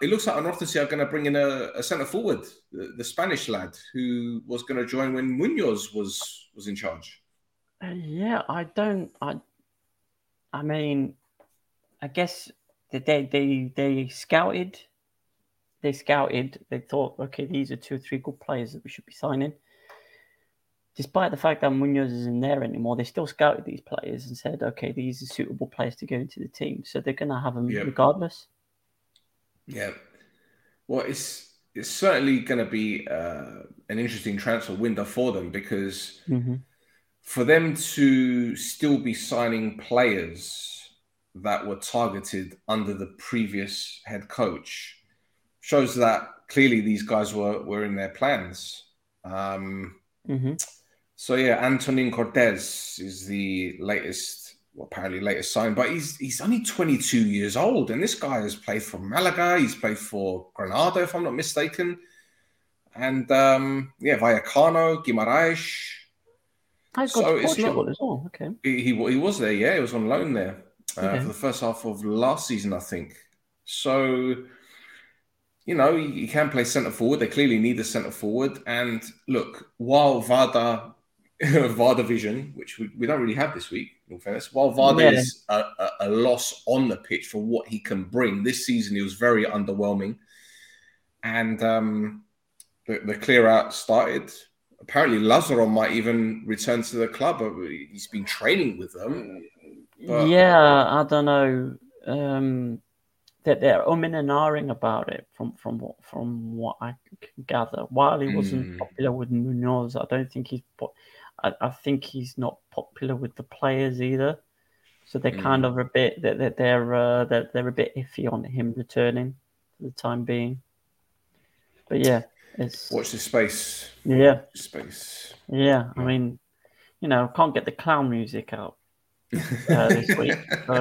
it looks like Anorthosis are going to bring in a, a centre forward, the, the Spanish lad who was going to join when Munoz was was in charge. Uh, yeah, I don't. I, I mean, I guess they they they scouted, they scouted. They thought, okay, these are two or three good players that we should be signing. Despite the fact that Munoz isn't there anymore, they still scouted these players and said, okay, these are suitable players to go into the team. So they're going to have them yep. regardless. Yeah. Well, it's it's certainly going to be uh, an interesting transfer window for them because mm-hmm. for them to still be signing players that were targeted under the previous head coach shows that clearly these guys were, were in their plans. Um, mm-hmm. So yeah, Antonin Cortez is the latest, well, apparently latest sign, but he's he's only twenty-two years old, and this guy has played for Malaga, he's played for Granada, if I'm not mistaken, and um, yeah, Vallecano, Guimarães. I've got so it's not, as well. Okay. He, he he was there, yeah, he was on loan there uh, okay. for the first half of last season, I think. So you know, he can play centre-forward. They clearly need a centre-forward. And look, while Vardar, Vardar Vision, which we, we don't really have this week, in all fairness, while Vardar yeah. is a, a, a loss on the pitch for what he can bring, this season he was very underwhelming. And um, the, the clear-out started. Apparently, Lazaro might even return to the club. He's been training with them. But... Yeah, I don't know. Um... That they're umming and ahhing about it from, from what from what I can gather. While he wasn't mm. popular with Munoz, I don't think he's. Po- I, I think he's not popular with the players either. So they're mm. kind of a bit that they're, they're, uh, they're they're a bit iffy on him returning for the time being. But yeah, it's watch the space. Yeah, watch the space. Yeah, I mean, you know, can't get the clown music out. Uh, this week. So,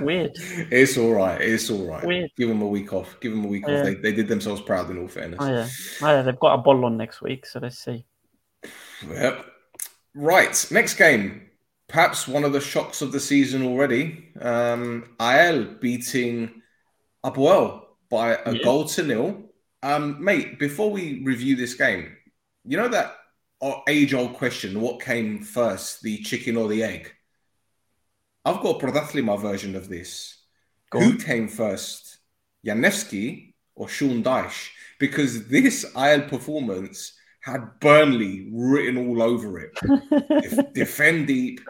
weird. It's all right. It's all right. Weird. Give them a week off. Give them a week oh, off. Yeah. They, they did themselves proud, in all fairness. Oh yeah. Oh, yeah. They've got a ball on next week, so let's see. Yep. Right. Next game. Perhaps one of the shocks of the season already. Um, Aisle beating Abuel by a yeah. goal to nil. Um, mate, before we review this game, you know that age-old question, what came first, the chicken or the egg? I've got a Prodathlima version of this. Go Who on. Came first, Janevski or Sean Dyche? Because this Aisle performance had Burnley written all over it. Defend deep,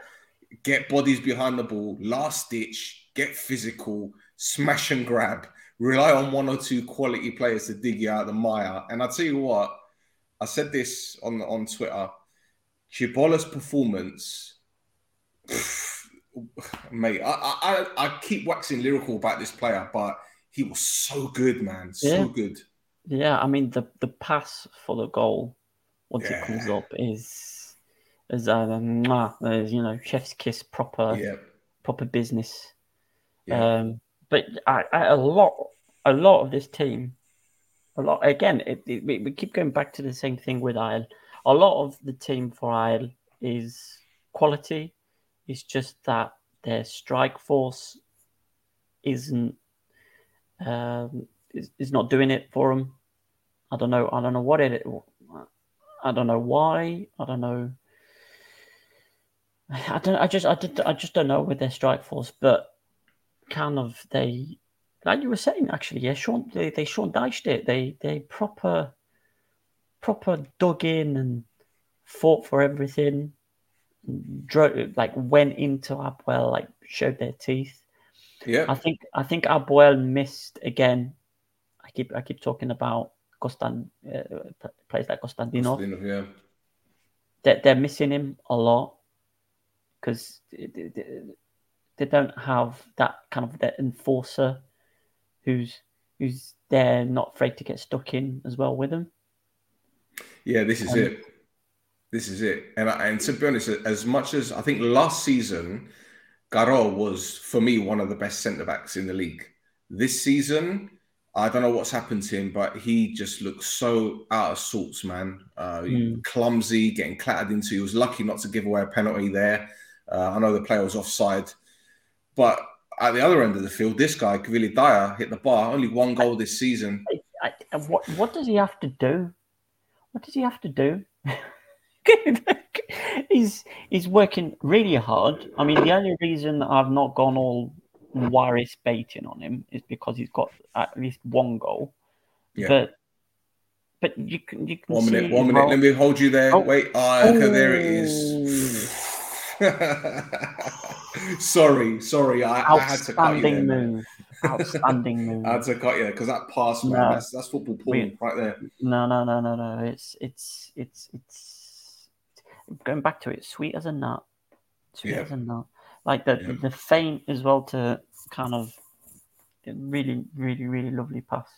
get bodies behind the ball, last ditch, get physical, smash and grab, rely on one or two quality players to dig you out of the mire. And I tell you what, I said this on on Twitter, Chibola's performance, pff, mate, I, I, I keep waxing lyrical about this player, but he was so good, man, so yeah. good. Yeah, I mean, the, the pass for the goal, once yeah. it comes up, is, is uh, you know, chef's kiss, proper yeah. proper business. Yeah. Um, but I, I, a lot a lot of this team, a lot again, it, it, we keep going back to the same thing with Aisle. A lot of the team for Aisle is quality. It's just that their strike force isn't um, is, is not doing it for them. I don't know. I don't know what it. I don't know why. I don't know. I don't. I just. I did. I just don't know with their strike force. But kind of they, like you were saying, actually, yeah, Sean. They they Sean Dyched it. They they proper. proper dug in and fought for everything, drove, like went into Abuel, like showed their teeth. Yeah. I think I think Abuel missed again. I keep I keep talking about Costan uh, players like Costantino. Costantino yeah. They're, they're missing him a lot because they, they don't have that kind of that enforcer who's who's there, not afraid to get stuck in as well with them. Yeah, this is um, it. This is it. And, I, and to be honest, as much as I think last season, Garo was, for me, one of the best centre-backs in the league. This season, I don't know what's happened to him, but he just looks so out of sorts, man. Uh, mm. Clumsy, getting clattered into. He was lucky not to give away a penalty there. Uh, I know the player was offside. But at the other end of the field, this guy, Kvili Daya, hit the bar. Only one goal I, this season. I, I, what, what does he have to do? What does he have to do? he's he's working really hard. I mean, the only reason I've not gone all Waris baiting on him is because he's got at least one goal. Yeah. But but you can you can one minute, see one minute. Well, let me hold you there. Oh. Wait, oh, okay, oh. There it is. sorry, sorry, I, I had to cut you there. Outstanding move. Outstanding move. I had to cut you there because that pass, man, no. that's, that's football porn right there. No, no, no, no, no. It's it's it's it's going back to it. Sweet as a nut. Sweet yeah. as a nut. Like the yeah. the feint as well to kind of really, really, really lovely pass.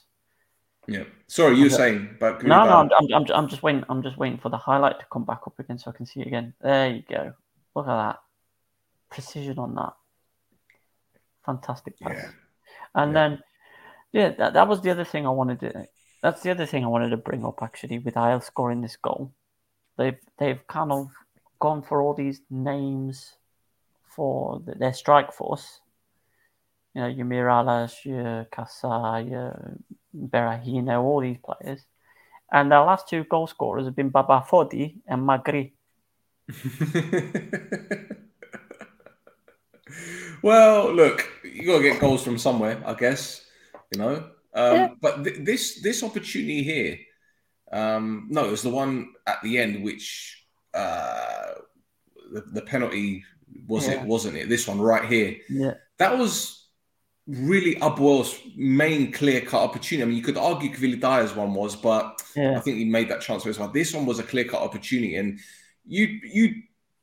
Yeah. Sorry, you were saying, but no, no, I'm, I'm, I'm, I'm just waiting. I'm just waiting for the highlight to come back up again so I can see it again. There you go. Look at that precision on that. Fantastic pass. Yeah. And yeah. then, yeah, that, that was the other thing I wanted to. That's the other thing I wanted to bring up actually. With Aisle scoring this goal, they've they've kind of gone for all these names for the, their strike force. You know, your Miralas, your Kasai, your Berahino, all these players, and their last two goal scorers have been Baba Fodi and Magri. Well, look, you got to get goals from somewhere, I guess, you know. Um, yeah. But th- this this opportunity here, um, no, it was the one at the end which uh, the, the penalty, was yeah. it, wasn't it? This one right here. Yeah. That was really Abuel's main clear-cut opportunity. I mean, you could argue Kvili Daya's one was, but yeah. I think he made that chance for his one. This one was a clear-cut opportunity, and you you...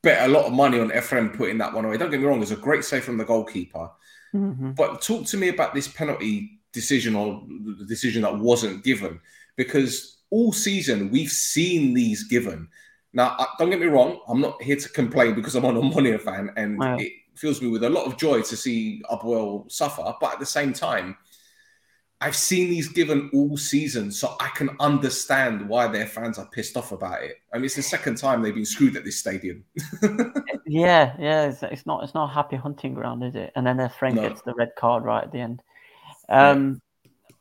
bet a lot of money on Efrem putting that one away. Don't get me wrong, it's a great save from the goalkeeper. Mm-hmm. But talk to me about this penalty decision or the decision that wasn't given, because all season we've seen these given. Now, don't get me wrong, I'm not here to complain because I'm on a Monia fan and wow. it fills me with a lot of joy to see Abuel suffer. But at the same time, I've seen these given all season, so I can understand why their fans are pissed off about it. I mean, it's the second time they've been screwed at this stadium. yeah, yeah, it's, it's not it's not a happy hunting ground, is it? And then their friend no. gets the red card right at the end. Um,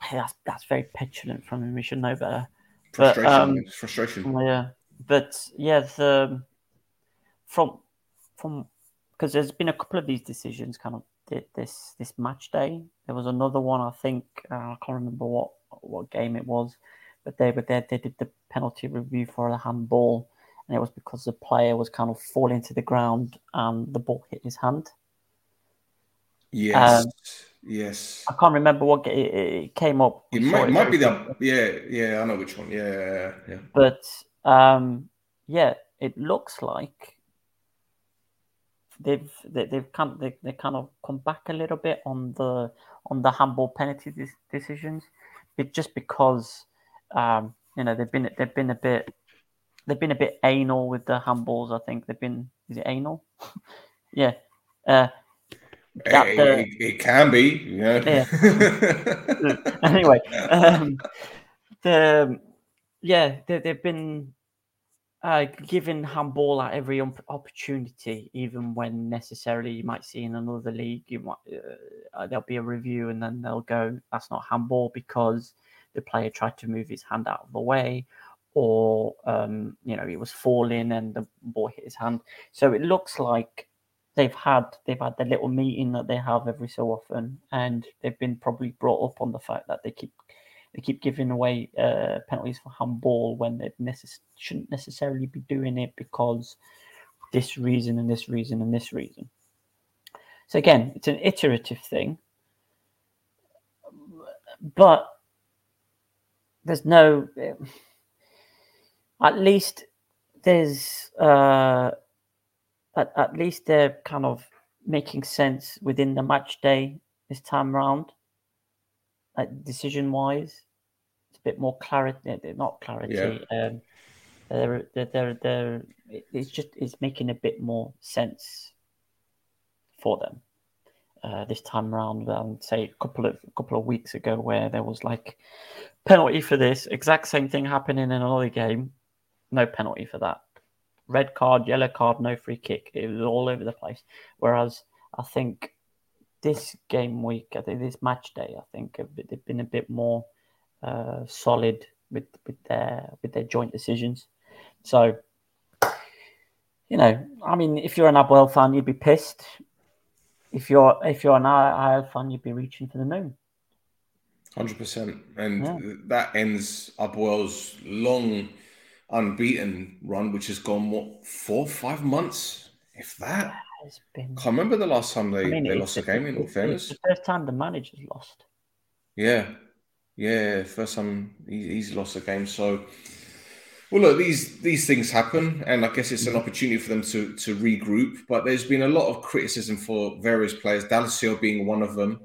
yeah. That's that's very petulant from him. We should know better. Frustration, but, um, it's frustration. Yeah, but yeah, the from from because there's been a couple of these decisions, kind of. This this match day, there was another one. I think uh, I can't remember what, what game it was, but they were there. They did the penalty review for the handball, and it was because the player was kind of falling to the ground and the ball hit his hand. Yes, um, yes. I can't remember what it, it came up. It might, it might be that. Yeah, yeah, I know which one. Yeah, yeah. But um, yeah, it looks like they've they, they've kind of, they, they kind of come back a little bit on the on the handball penalty de- decisions, but just because um, you know they've been they've been a bit they've been a bit anal with the handballs. I think they've been is it anal? yeah. Uh, It, the, it, it can be, you know? yeah. anyway, um, the yeah, they, they've been uh, giving handball at every opportunity, even when necessarily you might see in another league, you might uh, there'll be a review and then they'll go, "That's not handball because the player tried to move his hand out of the way," or um, you know, he was falling and the ball hit his hand. So it looks like. They've had they've had the little meeting that they have every so often, and they've been probably brought up on the fact that they keep they keep giving away uh, penalties for handball when they necess- shouldn't necessarily be doing it because this reason and this reason and this reason. So again, it's an iterative thing, but there's no at least there's. Uh, At, at least they're kind of making sense within the match day this time round. Like decision-wise, it's a bit more clarity. Not clarity. Yeah. Um, they're, they're, they're, they're, it's just it's making a bit more sense for them uh, this time round than say a couple of a couple of weeks ago, where there was like penalty for this, exact same thing happening in another game, no penalty for that. Red card, yellow card, no free kick. It was all over the place. Whereas I think this game week, I think this match day, I think they've been a bit more uh, solid with with their with their joint decisions. So, you know, I mean, if you're an Abuel fan, you'd be pissed. If you're if you're an Aisle fan, you'd be reaching for the moon. one hundred percent, and yeah. That ends Abuel's long. Unbeaten run, which has gone what four, five months, if that. Yeah, it's been... Can't remember the last time they, I mean, they lost a game. In all fairness, it's the first time the manager's lost. Yeah, yeah, first time he, he's lost a game. So, well, look, these these things happen, and I guess it's an opportunity for them to to regroup. But there's been a lot of criticism for various players, Dalcio being one of them.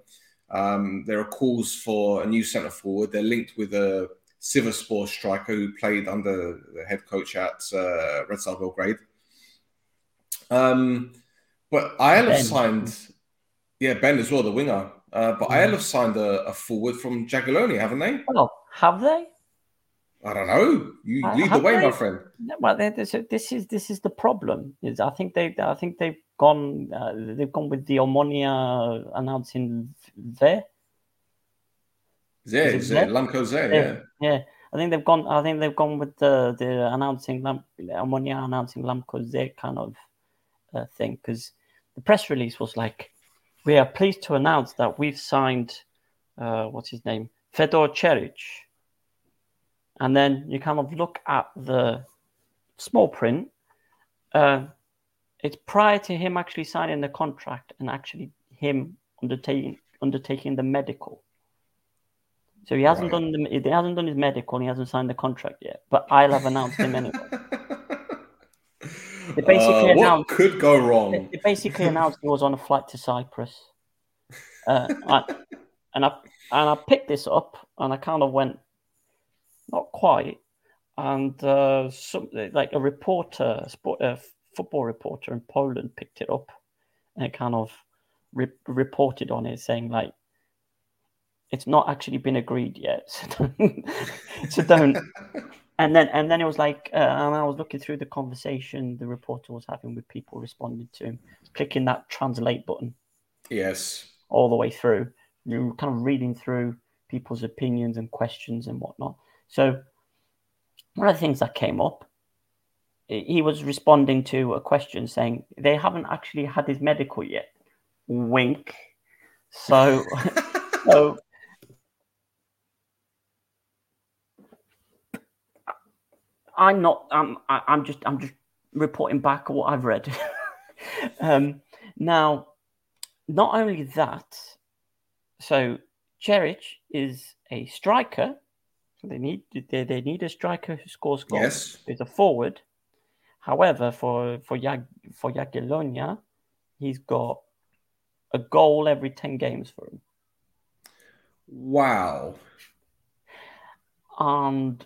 Um, there are calls for a new centre forward. They're linked with a. Sivasspor striker who played under the head coach at uh, Red Star Belgrade. Um, but Aisle have signed... Yeah, Ben as well, the winger. Uh, but Aisle yeah. have signed a, a forward from Jagiellonian, haven't they? Well, have they? I don't know. You uh, lead the way, they? my friend. No, well, so this is this is the problem. Is I think they I think they've gone uh, they've gone with the Omonia announcing there. Yeah, Zé, Lamco Zé, yeah. Yeah, I think they've gone. I think they've gone with the the announcing Lam, Ammonia announcing Lamco Zé kind of uh, thing, because the press release was like, "We are pleased to announce that we've signed, uh, what's his name, Fedor Čerić," and then you kind of look at the small print. Uh, it's prior to him actually signing the contract and actually him undertaking undertaking the medical. So he hasn't right. done the, he hasn't done his medical and he hasn't signed the contract yet. But I'll have announced him anyway. They basically uh, what announced, could go wrong? They basically announced he was on a flight to Cyprus. Uh, I, and I and I picked this up and I kind of went, not quite. And uh, some like a reporter, a sport, a football reporter in Poland picked it up and kind of re- reported on it, saying like. It's not actually been agreed yet, so don't. so don't. And then, and then it was like, uh, and I was looking through the conversation the reporter was having with people responding to him, clicking that translate button. Yes. All the way through, you were kind of reading through people's opinions and questions and whatnot. So, one of the things that came up, he was responding to a question saying they haven't actually had his medical yet. Wink. So, so. I'm not. I'm. I'm just. I'm just reporting back what I've read. um, now, not only that, so Čerić is a striker. So they need. They, they need a striker who scores goals. Yes, is a forward. However, for for Jag, for Jagiellonia, he's got a goal every ten games for him. Wow. And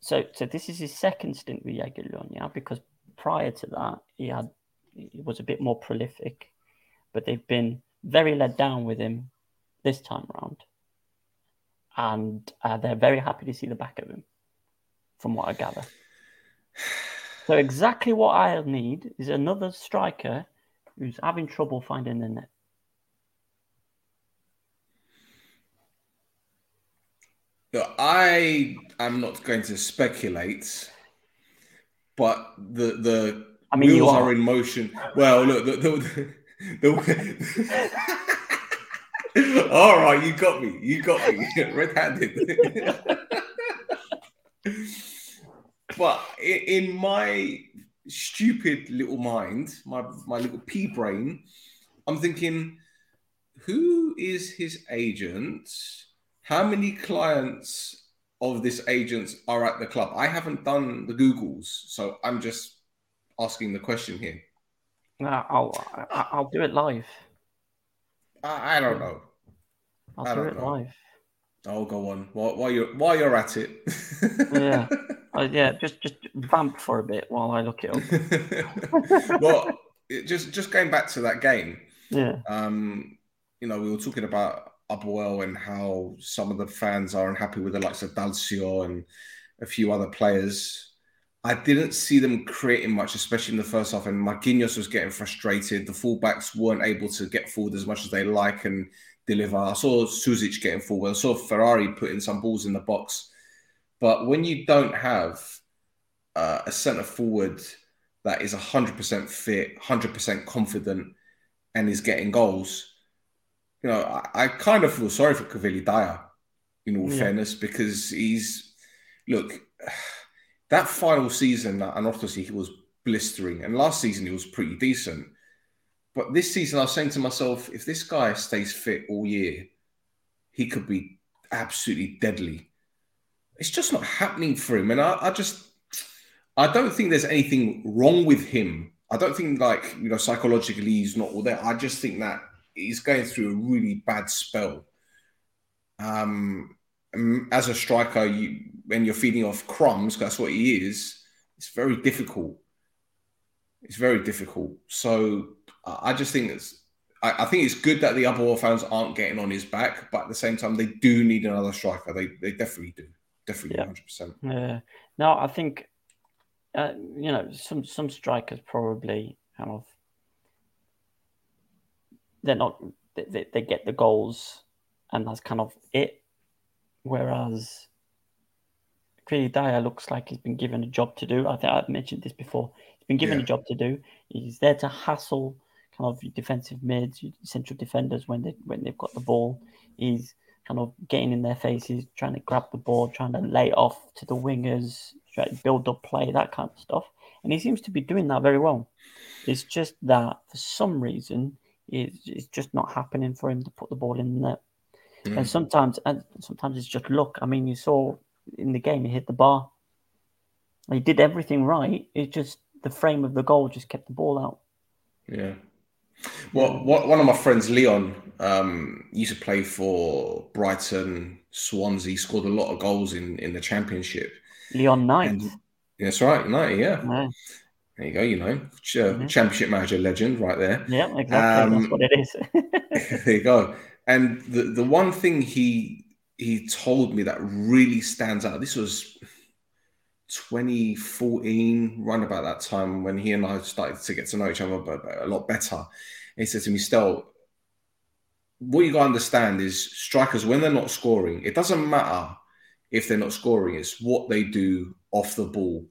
so, so this is his second stint with Jagiellonia, because prior to that, he had he was a bit more prolific, but they've been very let down with him this time around, and uh, they're very happy to see the back of him, from what I gather. So exactly what I'll need is another striker who's having trouble finding the net. Look, I am not going to speculate, but the the I mean, wheels are. are in motion. Well, look, the, the, the, the all right, you got me, you got me, red-handed. But in my stupid little mind, my, my little pea brain, I'm thinking, who is his agent? How many clients of this agent are at the club? I haven't done the Googles, so I'm just asking the question here. No, I'll I'll do it live. I, I don't know. I'll I don't do it know. live. Oh, go on. While, while you're while you're at it. Yeah. Uh, yeah, just just vamp for a bit while I look it up. Well, it just just going back to that game, yeah. Um, you know, we were talking about Abuel and how some of the fans are unhappy with the likes of Dalcio and a few other players. I didn't see them creating much, especially in the first half. And Marquinhos was getting frustrated. The fullbacks weren't able to get forward as much as they like and deliver. I saw Suzic getting forward. I saw Ferrari putting some balls in the box. But when you don't have uh, a centre-forward that is one hundred percent fit, one hundred percent confident, and is getting goals, you know, I, I kind of feel sorry for Kavili Daya, in all yeah. fairness, because he's... Look, that final season, and obviously he was blistering, and last season he was pretty decent. But this season I was saying to myself, if this guy stays fit all year, he could be absolutely deadly. It's just not happening for him. And I, I just, I don't think there's anything wrong with him. I don't think, like, you know, psychologically he's not all there. I just think that he's going through a really bad spell. Um, as a striker, you, when you're feeding off crumbs, that's what he is, it's very difficult. It's very difficult. So I just think it's, I think it's good that the Abuel fans aren't getting on his back, but at the same time, they do need another striker. They they definitely do. Definitely, yeah. one hundred percent. Yeah. No, I think, uh, you know, some, some strikers probably kind of, they're not, they, they get the goals and that's kind of it. Whereas Kavili Daya looks like he's been given a job to do. I think I've mentioned this before. He's been given yeah. a job to do. He's there to hassle kind of your defensive mids, your central defenders when, they, when they've got the ball. He's kind of getting in their faces, trying to grab the ball, trying to lay off to the wingers, trying to build up play, that kind of stuff. And he seems to be doing that very well. It's just that for some reason, it's, it's just not happening for him to put the ball in the net. Mm. And sometimes and sometimes it's just luck. I mean, you saw in the game, he hit the bar. He did everything right. It's just the frame of the goal just kept the ball out. Yeah. Well, one of my friends, Leon, um, used to play for Brighton, Swansea. He scored a lot of goals in, in the Championship. Leon Knight. And, that's right, Knight, yeah. yeah. There you go, you know. Ch- yeah. Championship manager legend right there. Yeah, exactly. Um, that's what it is. There you go. And the, the one thing he he told me that really stands out, this was twenty fourteen, run about that time when he and I started to get to know each other a lot better. And he said to me, Stel, what you got to understand is strikers, when they're not scoring, it doesn't matter if they're not scoring, it's what they do off the ball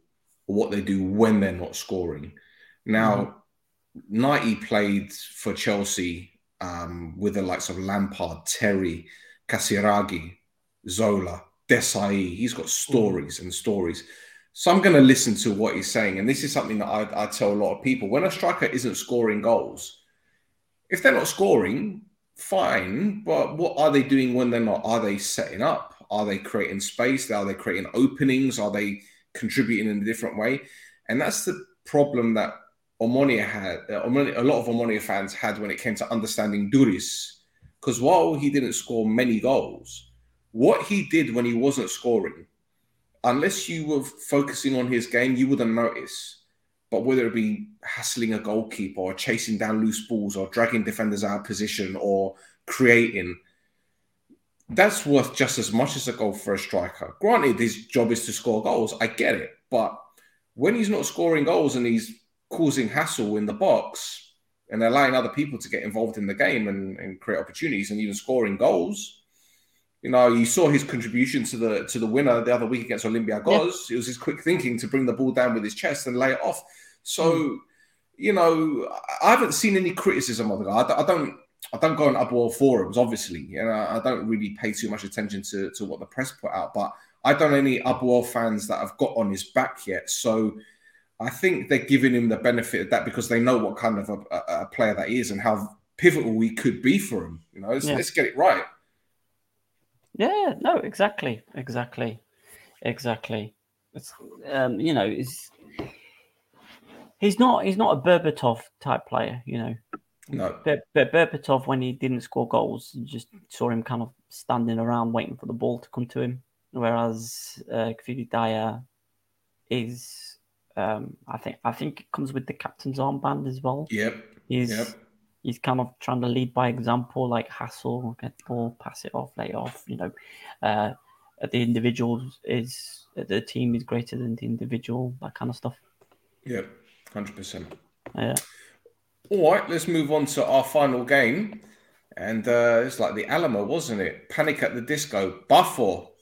or what they do when they're not scoring. Now, mm-hmm. Knighty played for Chelsea um, with the likes of Lampard, Terry, Casiraghi, Zola, Desai. He's got stories and stories. So I'm going to listen to what he's saying. And this is something that I, I tell a lot of people. When a striker isn't scoring goals, if they're not scoring, fine. But what are they doing when they're not? Are they setting up? Are they creating space? Are they creating openings? Are they contributing in a different way? And that's the problem that Omonia had, Omonia, a lot of Omonia fans had when it came to understanding Duris. Because while he didn't score many goals, what he did when he wasn't scoring, unless you were focusing on his game, you wouldn't notice. But whether it be hassling a goalkeeper or chasing down loose balls or dragging defenders out of position or creating, that's worth just as much as a goal for a striker. Granted, his job is to score goals. I get it. But when he's not scoring goals and he's causing hassle in the box and allowing other people to get involved in the game and, and create opportunities and even scoring goals, you know, you saw his contribution to the to the winner the other week against Olympiagos. Yeah. It was his quick thinking to bring the ball down with his chest and lay it off. So, mm. you know, I haven't seen any criticism of the guy. I don't, I don't go on Abuel forums, obviously, and I don't really pay too much attention to, to what the press put out. But I don't know any Abuel fans that have got on his back yet. So I think they're giving him the benefit of that because they know what kind of a, a, a player that is and how pivotal he could be for him. You know, let's, yeah. let's get it right. Yeah, no, exactly, exactly, exactly. It's, um, you know, it's, he's not he's not a Berbatov type player, you know. No. But Ber- Berbatov, when he didn't score goals, you just saw him kind of standing around waiting for the ball to come to him. Whereas uh, Kvidi Daya is, um, I think, I think it comes with the captain's armband as well. Yep. He's, yep. He's kind of trying to lead by example, like hassle, get the ball, pass it off, lay it off. You know, uh, the individual is, the team is greater than the individual, that kind of stuff. Yeah, one hundred percent. Yeah. All right, let's move on to our final game. And uh, it's like the Alamo, wasn't it? Panic at the Disco, Buffalo.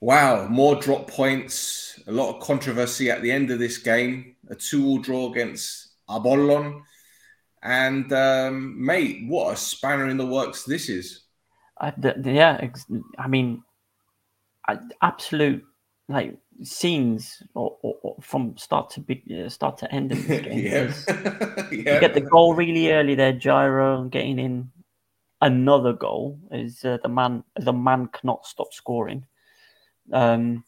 Wow, more drop points, a lot of controversy at the end of this game. A two-all draw against Apollon. And, um, mate, what a spanner in the works this is. I, the, the, yeah, ex- I mean, I, absolute, like, scenes or, or, or from start to big, uh, start to end of this game. yeah. yeah. You get the goal really early there, Gyro, getting in another goal is uh, the man, the man cannot stop scoring. Um,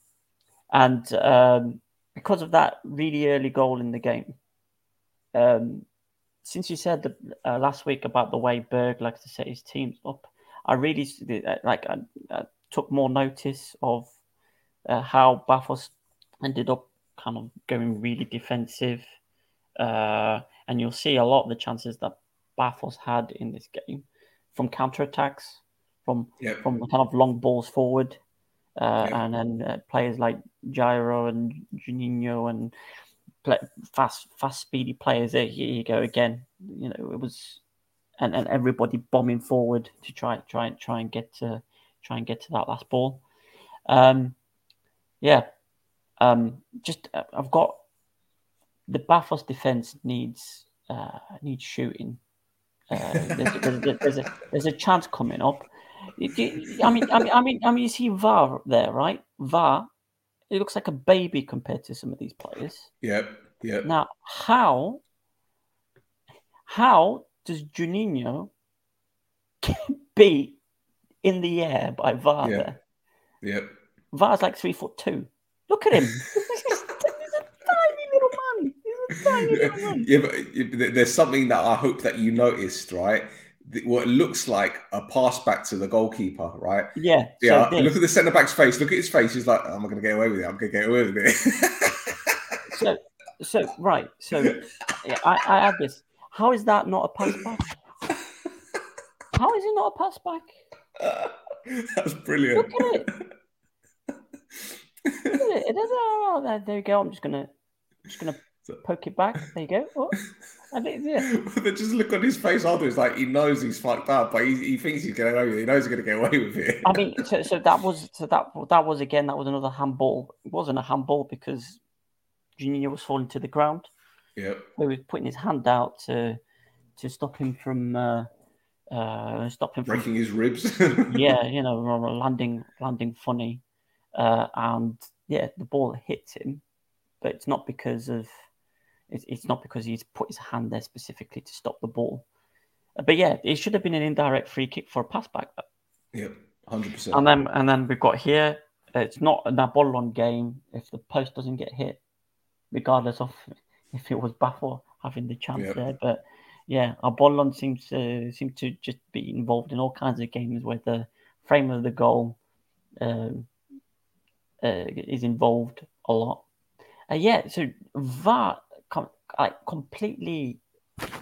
and um, because of that really early goal in the game, um, since you said the, uh, last week about the way Berg likes to set his teams up, I really like. I, I took more notice of uh, how Bathos ended up kind of going really defensive, uh, and you'll see a lot of the chances that Bathos had in this game from counterattacks, from yep. from kind of long balls forward, uh, yep. and then uh, players like Gyro and Juninho and. Play, fast, fast, speedy players. Here you go again. You know it was, and, and everybody bombing forward to try, try and try and get to, try and get to that last ball. Um, yeah, um, just uh, I've got the Bathos defense needs uh, needs shooting. Uh, there's, there's, there's a there's a chance coming up. You, I mean, I mean, I mean, I mean, you see V A R there, right? V A R. It looks like a baby compared to some of these players. Yep, yep. Now, how how does Juninho get beat in the air by V A R? Yep. yep. V A R's like three foot two. Look at him. He's just, he's a tiny little man. He's a tiny little man. Yeah, but there's something that I hope that you noticed, right? What looks like a pass back to the goalkeeper, right? Yeah. Yeah. So look at the centre back's face. Look at his face. He's like, "I'm going to get away with it. I'm going to get away with it." so, so right. So, yeah, I, I have this. How is that not a pass back? How is it not a pass back? Uh, that's brilliant. Look at it. Look at it. It doesn't. Oh, there you go. I'm just gonna, just gonna poke it back. There you go. Oh. I think, yeah. Just look on his face afterwards, like he knows he's fucked up, but he, he thinks he's going to. He knows he's going to get away with it. I mean, so, so that was so that that was again that was another handball. It wasn't a handball because Juninho was falling to the ground. Yeah, he was putting his hand out to to stop him from uh, uh, stop him breaking from, his ribs. yeah, you know, landing landing funny, uh, and yeah, the ball hits him, but it's not because of it's, it's not because he's put his hand there specifically to stop the ball. But yeah, it should have been an indirect free kick for a pass back. Yeah, one hundred percent. And then and then we've got here, it's not an Abuel game if the post doesn't get hit, regardless of if it was Bafo having the chance yep. there. But yeah, Abuel seems to seem to just be involved in all kinds of games where the frame of the goal um, uh, is involved a lot. Uh, yeah, so V A R com- like completely.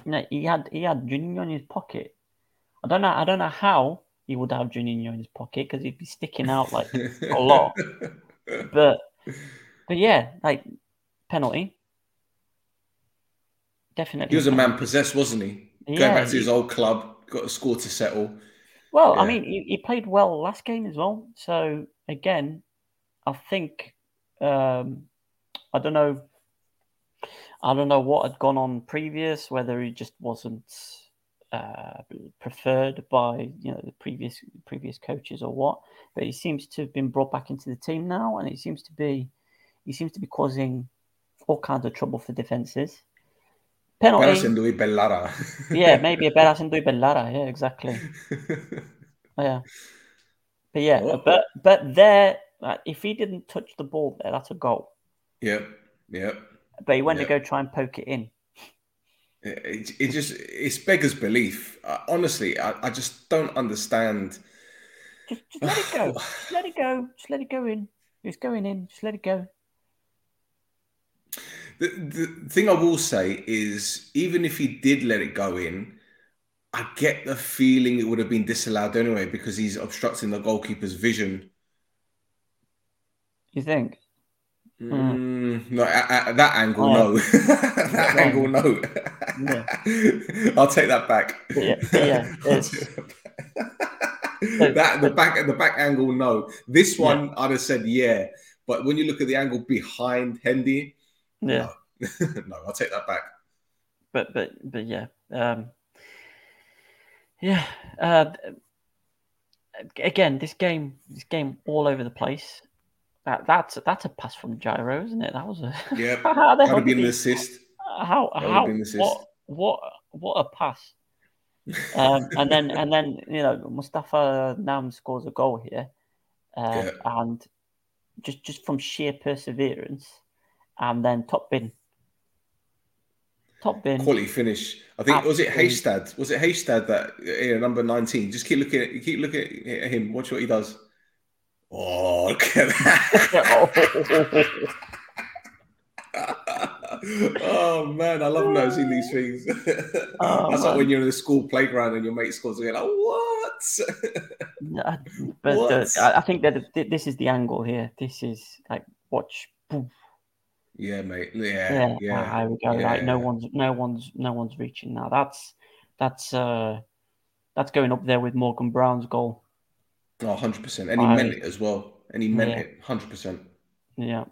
You know, he had he had Juninho in his pocket. I don't know. I don't know how he would have Juninho in his pocket because he'd be sticking out like a lot. But but yeah, like penalty. Definitely. He was a man possessed, wasn't he? Yeah, going back to his old club, got a score to settle. Well, yeah. I mean, he, he played well last game as well. So again, I think um, I don't know. I don't know what had gone on previous, whether he just wasn't uh, preferred by you know the previous previous coaches or what. But he seems to have been brought back into the team now, and it seems to be he seems to be causing all kinds of trouble for defenses. Penalty. yeah, maybe a Perasindui Bellara. Yeah, exactly. yeah, but yeah, oh. but but there, if he didn't touch the ball there, that's a goal. Yep. Yep. But he went yep. to go try and poke it in. It, it just, it's beggars belief. I, honestly, I, I just don't understand. Just, just let it go. Just let it go. Just let it go in. It's going in. Just let it go. The, the thing I will say is, even if he did let it go in, I get the feeling it would have been disallowed anyway because he's obstructing the goalkeeper's vision. You think? Mm, no, at, at that angle, oh, no. that right. angle, no. Yeah. I'll take that back. Yeah, yeah. that, that the back, the back angle, no. This one, yeah. I'd have said yeah, but when you look at the angle behind Hendy, yeah, no, no I'll take that back. But, but, but, yeah, um, yeah. Uh, again, this game, this game, all over the place. That, that's that's a pass from Gyro, isn't it? That was a yeah. That would have been an assist. How how assist. what what what a pass! Um, and then and then you know Mustafa Nam scores a goal here, uh, yeah. and just just from sheer perseverance, and then top bin, top bin quality finish. I think Absolutely. was it Haystad? Was it Haystad that you know, number nineteen? Just keep looking at keep looking at him. Watch what he does. Oh, look at that. oh, man, I love noticing these things. Oh, That's man. like when you're in the school playground and your mate scores and you're like, what? but what? Uh, I think that this is the angle here. This is like, watch. Yeah, mate. Yeah, yeah. yeah. There we go. Yeah. Like, no one's, no one's, no one's reaching now. That's, that's, uh, that's going up there with Morgan Brown's goal. Oh, one hundred percent. And he I, meant it as well. And he meant yeah. it one hundred percent. Yeah.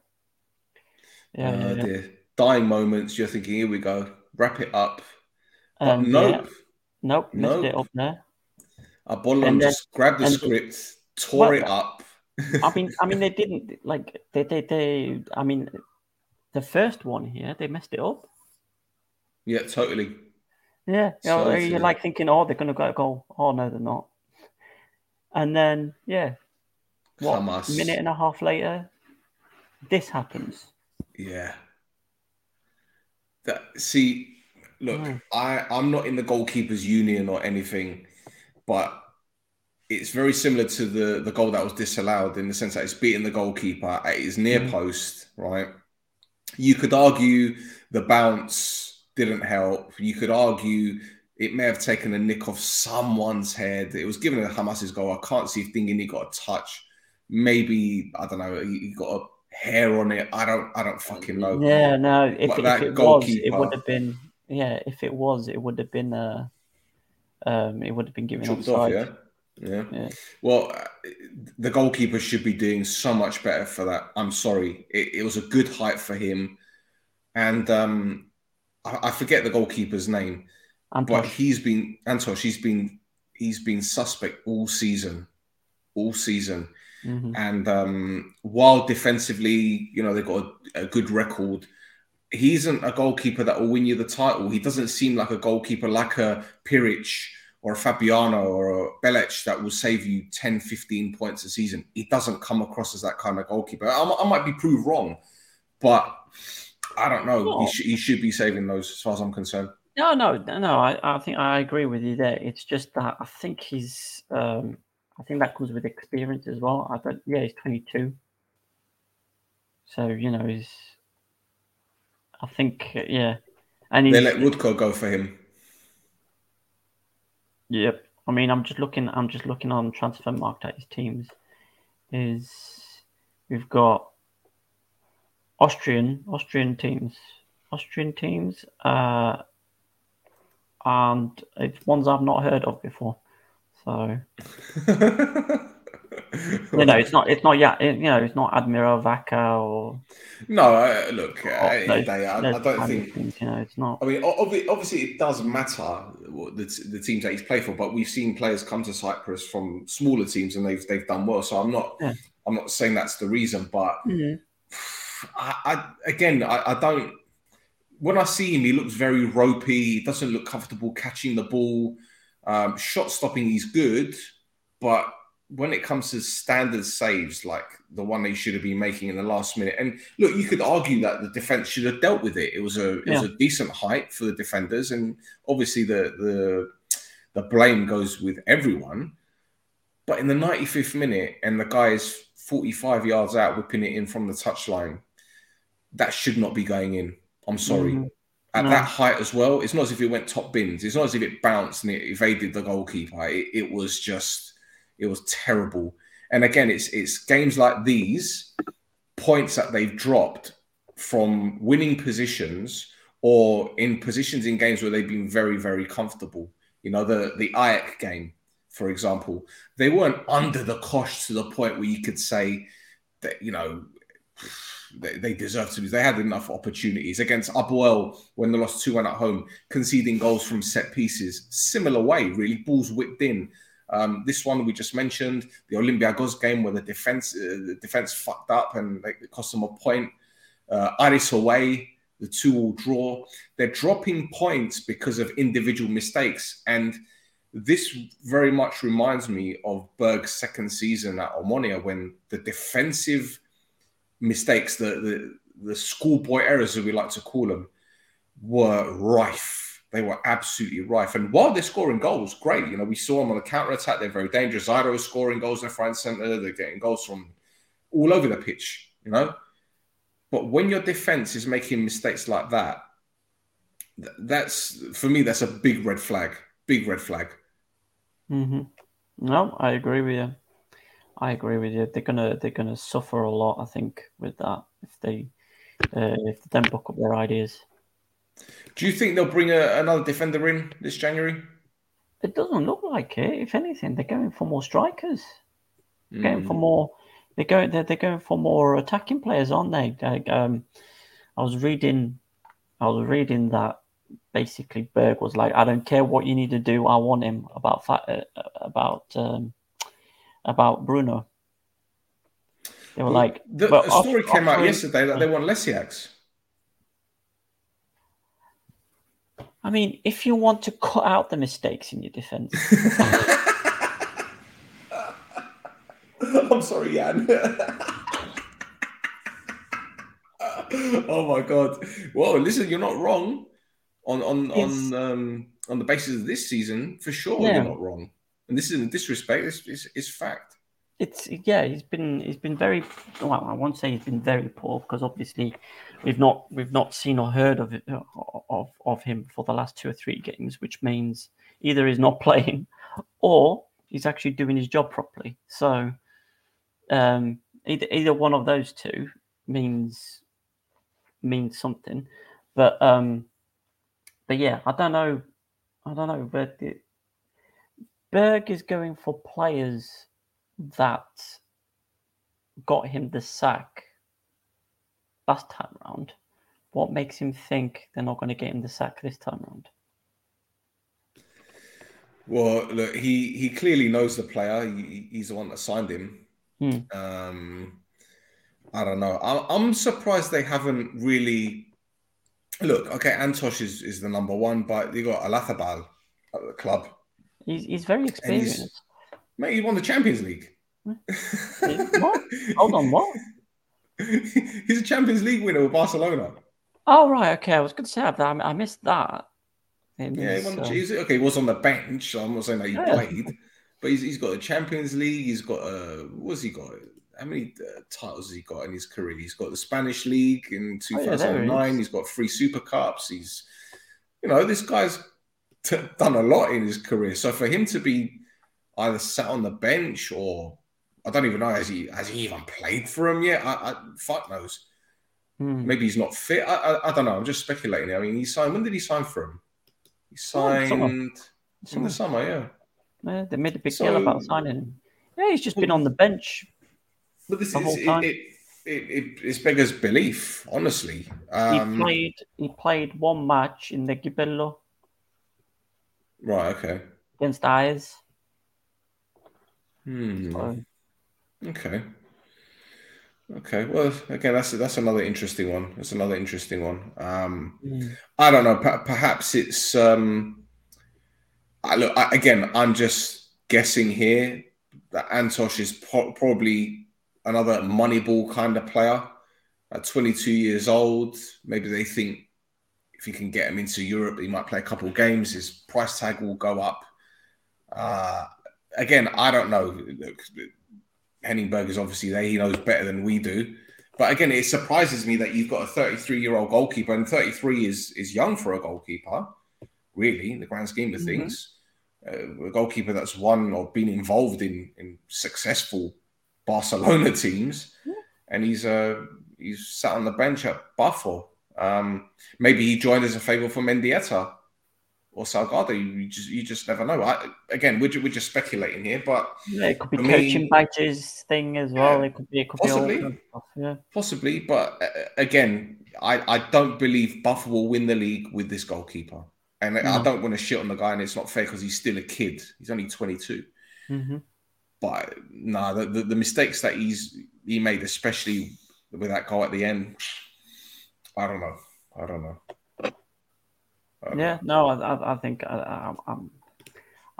Yeah, uh, yeah. Dear. Dying moments, you're thinking, here we go. Wrap it up. But um, nope. Yeah. Nope. Missed nope. it up there. Abuel just grabbed the script, they, tore well, it up. I mean, I mean, they didn't, like, they, they, they, I mean, the first one here, they messed it up. Yeah, totally. Yeah. You know, totally. You're like thinking, oh, they're going to get a goal. Oh, no, they're not. And then, yeah, what, a minute and a half later, this happens. Yeah. That see, look, yeah. I, I'm not in the goalkeepers union or anything, but it's very similar to the, the goal that was disallowed in the sense that it's beating the goalkeeper at his near mm. post, right? You could argue the bounce didn't help. You could argue... It may have taken a nick off someone's head. It was given a Hamas's goal. I can't see if Dingin he got a touch. Maybe, I don't know, he got a hair on it. I don't I don't fucking know. Yeah, no. If, like it, that if it goalkeeper... was, it would have been... Yeah, if it was, it would have been... Uh, um, it would have been given offside. Off, yeah? yeah, yeah. Well, the goalkeeper should be doing so much better for that. I'm sorry. It, it was a good height for him. And um, I, I forget the goalkeeper's name. Antosh. But he's been Antosh. He's been he's been suspect all season, all season. Mm-hmm. And um, while defensively, you know, they've got a, a good record, he isn't a goalkeeper that will win you the title. He doesn't seem like a goalkeeper like a Piric or a Fabiano or a Belic that will save you ten, fifteen points a season. He doesn't come across as that kind of goalkeeper. I, I might be proved wrong, but I don't know. Sure. He, sh- he should be saving those as far as I'm concerned. No, no, no. I, I think I agree with you there. It's just that I think he's... Um... I think that comes with experience as well. I don't, yeah, he's twenty-two. So, you know, he's, I think, yeah. And he's, they let Woodcock go for him. Yep. I mean, I'm just looking, I'm just looking on Transfermarkt at his teams. Is we've got Austrian, Austrian teams, Austrian teams, uh, and it's ones I've not heard of before. So you know, it's not, it's not, yeah, it, you know, it's not Admiral Vaca or no. Uh, look, or, uh, those, they, I, I don't think things, you know, it's not. I mean, obviously, obviously it does matter the, the teams that he's played for, but we've seen players come to Cyprus from smaller teams and they've they've done well. So I'm not, yeah. I'm not saying that's the reason, but mm-hmm. I, I again, I, I don't. When I see him, he looks very ropey. He doesn't look comfortable catching the ball. Um, shot stopping, he's good, but when it comes to standard saves, like the one they should have been making in the last minute, and look, you could argue that the defense should have dealt with it. It was a it yeah. was a decent height for the defenders, and obviously the the the blame goes with everyone. But in the ninety-fifth minute, and the guy is forty-five yards out, whipping it in from the touchline, that should not be going in. I'm sorry. Mm-hmm. At no. that height as well, it's not as if it went top bins. It's not as if it bounced and it evaded the goalkeeper. It, it was just, it was terrible. And again, it's it's games like these, points that they've dropped from winning positions or in positions in games where they've been very, very comfortable. You know, the, the Ajax game, for example, they weren't under the cosh to the point where you could say that, you know, they deserve to be. They had enough opportunities against Abuel when they lost two one at home, conceding goals from set pieces. Similar way, really, balls whipped in. Um, this one we just mentioned, the Olympiagos game where the defense uh, the defense fucked up and like, it cost them a point. Uh, Aris away, the two-all draw. They're dropping points because of individual mistakes. And this very much reminds me of Berg's second season at Omonia when the defensive mistakes, the, the the schoolboy errors, as we like to call them, were rife. They were absolutely rife. And while they're scoring goals, great. You know, we saw them on the counter-attack. They're very dangerous. Ido is scoring goals left, right, centre. They're getting goals from all over the pitch, you know. But when your defence is making mistakes like that, that's, for me, that's a big red flag. Big red flag. Mm-hmm. No, I agree with you. I agree with you. They're gonna they're gonna suffer a lot, I think, with that if they uh, if they don't buck up their ideas. Do you think they'll bring a, another defender in this January? It doesn't look like it. If anything, they're going for more strikers. They're mm. going for more. They're going they're, they're going for more attacking players, aren't they? Like, um, I was reading, I was reading that basically Berg was like, I don't care what you need to do, I want him. About about. Um, About Bruno, they were well, like the well, a story off, came off, out yesterday that they want Lesiacs. I mean, if you want to cut out the mistakes in your defense, I'm sorry, Jan. Oh my god! Well, listen, you're not wrong on on it's... on um, on the basis of this season for sure. Yeah. You're not wrong. And this isn't disrespect. It's, it's it's fact. It's yeah. He's been he's been very. Well, I won't say he's been very poor because obviously we've not we've not seen or heard of it, of of him for the last two or three games, which means either he's not playing or he's actually doing his job properly. So um, either either one of those two means means something. But um, but yeah, I don't know. I don't know, but. It, Berg is going for players that got him the sack last time round. What makes him think they're not going to get him the sack this time round? Well, look, he, he clearly knows the player. He, he's the one that signed him. Hmm. Um, I don't know. I, I'm surprised they haven't really... Look, okay, Antosh is, is the number one, but you got Alathabal at the club. He's, he's very experienced. He's, mate, he won the Champions League. What? Hold on, what? He's a Champions League winner with Barcelona. Oh, right, okay. I was going to say that. I missed that. It yeah, is, he won, uh... he's, okay, he was on the bench, so I'm not saying that he yeah. played. But he's, he's got a Champions League. He's got a... What's he got? How many uh, titles has he got in his career? He's got the Spanish League in two thousand nine. Oh, yeah, he's got three Super Cups. He's, you know, this guy's t- done a lot in his career. So for him to be either sat on the bench or I don't even know, has he has he even played for him yet? I, I fuck knows. Hmm. Maybe he's not fit. I, I I don't know. I'm just speculating. I mean, he signed. When did he sign for him? He signed oh, in, the in the summer. Yeah. Yeah, they made a big so, deal about signing him. Yeah, he's just well, been on the bench. But this is it, it, it, it's beggars belief, honestly. Um, he played. He played one match in the Gibello. Right. Okay. Against Aisle. Hmm. So. Okay. Okay. Well, again, that's that's another interesting one. That's another interesting one. Um, mm. I don't know. P- perhaps it's. Um, I look I, again. I'm just guessing here that Antosh is po- probably. Another Moneyball kind of player at twenty-two years old. Maybe they think if you can get him into Europe, he might play a couple of games. His price tag will go up. Uh, again, I don't know. Look, Henningberg is obviously there. He knows better than we do. But again, it surprises me that you've got a thirty-three-year-old goalkeeper, and thirty-three is, is young for a goalkeeper, really, in the grand scheme of mm-hmm. things. Uh, a goalkeeper that's won or been involved in, in successful Barcelona teams, and he's uh, he's sat on the bench at Buffon. Um, maybe he joined as a favour for Mendieta or Salgado. You just you just never know. I, again, we're, we're just speculating here, but yeah, it could be coaching me, badges thing as well. Yeah, it could be it could possibly, be all stuff, yeah. possibly. But uh, again, I, I don't believe Buffon will win the league with this goalkeeper, and no. I don't want to shit on the guy, and it's not fair because he's still a kid. He's only twenty-two. Mm-hmm. But no, nah, the, the, the mistakes that he's he made, especially with that goal at the end, I don't know. I don't know. I don't yeah, know. no, I, I think I, I'm,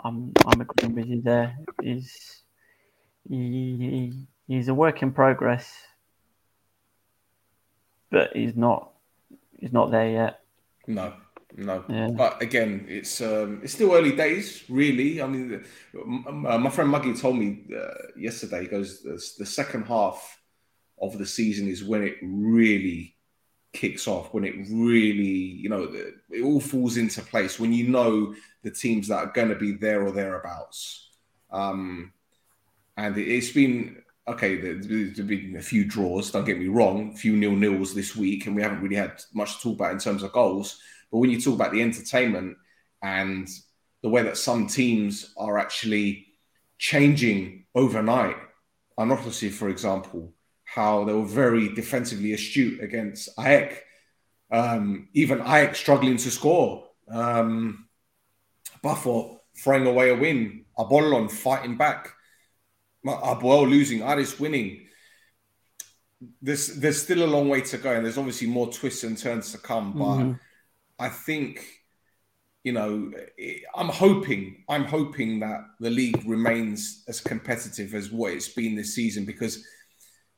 I'm, I'm agreeing with you there. He's he, he, he's a work in progress, but he's not he's not there yet. No. No, yeah. But again, it's um, it's still early days, really. I mean, uh, my friend Muggy told me uh, yesterday. He goes, the, the second half of the season is when it really kicks off. When it really, you know, the, it all falls into place. When you know the teams that are going to be there or thereabouts. Um, and it, it's been okay. There's been a few draws. Don't get me wrong. A few nil-nils this week, and we haven't really had much to talk about in terms of goals. But when you talk about the entertainment and the way that some teams are actually changing overnight, Anorthosis, for example, how they were very defensively astute against Ajax, um, even Ajax struggling to score, um, Buffon throwing away a win, Abolon fighting back, Abuel losing, Aris winning. There's, there's still a long way to go, and there's obviously more twists and turns to come, but... Mm-hmm. I think, you know, I'm hoping, I'm hoping that the league remains as competitive as what it's been this season. Because,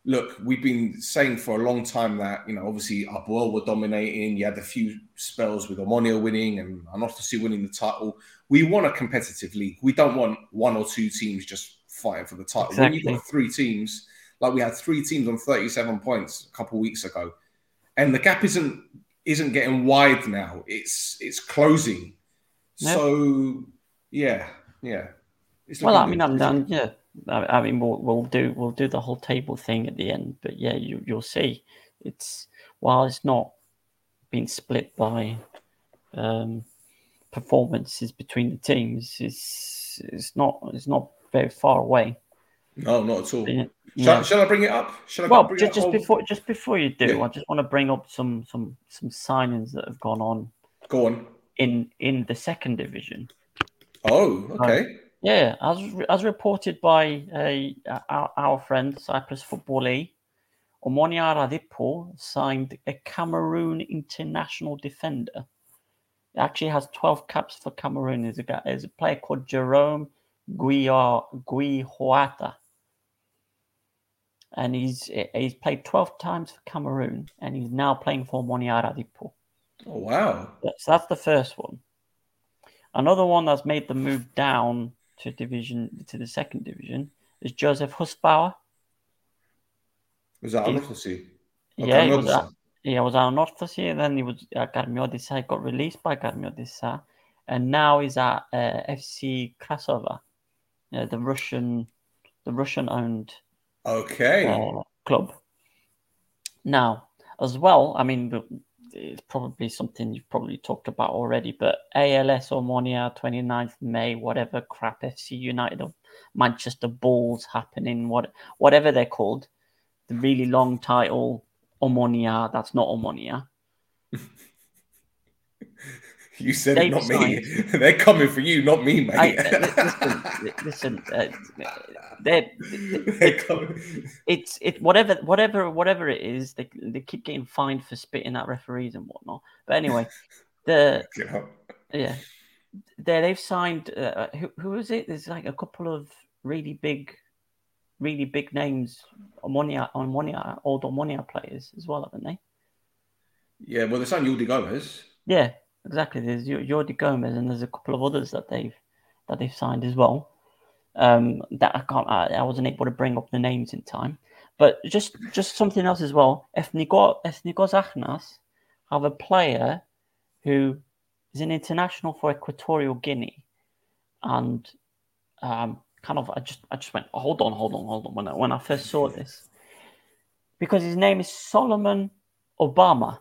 look, we've been saying for a long time that, you know, obviously Abuel were dominating. You had a few spells with Omonia winning and Anorthosis winning the title. We want a competitive league. We don't want one or two teams just fighting for the title. Exactly. When you've got three teams, like we had three teams on thirty-seven points a couple of weeks ago, and the gap isn't... isn't getting wide now. It's it's closing. Nope. So yeah, yeah. It's well, I mean, I'm done. Yeah, I mean, we'll we'll do we'll do the whole table thing at the end. But yeah, you you'll see. It's while it's not being split by um, performances between the teams, it's it's not it's not very far away. No, not at all. Yeah. Shall, yeah. shall I bring it up? Shall I well, bring just, it up? just before just before you do, yeah. I just want to bring up some some some signings that have gone on. Go on. In in the second division. Oh, okay. Yeah, as as reported by uh, our, our friend Cyprus Football A, Omonia Radipo signed a Cameroon international defender. He actually has twelve caps for Cameroon. There's a, guy, there's a player called Jerome Guihoata. And he's he's played twelve times for Cameroon, and he's now playing for Omonia Radipo. Oh, wow. So that's the first one. Another one that's made the move down to division to the second division is Joseph Husbauer. Was that Anorthosis? Yeah, he was at, yeah, it was Anorthosis, and then he was at Garmiodisa. He got released by Garmiodisa, and now he's at uh, F C Krasova, you know, the Russian, the Russian-owned. Okay. Uh, club. Now, as well, I mean, it's probably something you've probably talked about already, but A L S Omonia, twenty-ninth of May, whatever crap, F C United or Manchester Bulls happening, what, whatever they're called, the really long title, Omonia, that's not Omonia. You said it, not signed. Me. They're coming for you, not me, mate. I, listen, listen uh, they're, they're coming. It's it whatever, whatever, whatever it is. They they keep getting fined for spitting at referees and whatnot. But anyway, the yeah, they they've signed. Uh, who who is it? There's like a couple of really big, really big names on Omonia, Omonia, old Omonia players as well, haven't they? Yeah, well, they signed Jordi Gomez. Yeah. Exactly. There's Jordi Gomez, and there's a couple of others that they've that they've signed as well. Um, that I can't. I, I wasn't able to bring up the names in time. But just just something else as well. Ethnikos Akhnas have a player who is an international for Equatorial Guinea, and um, kind of I just I just went hold on hold on hold on when I, when I first saw this, because his name is Solomon Obama.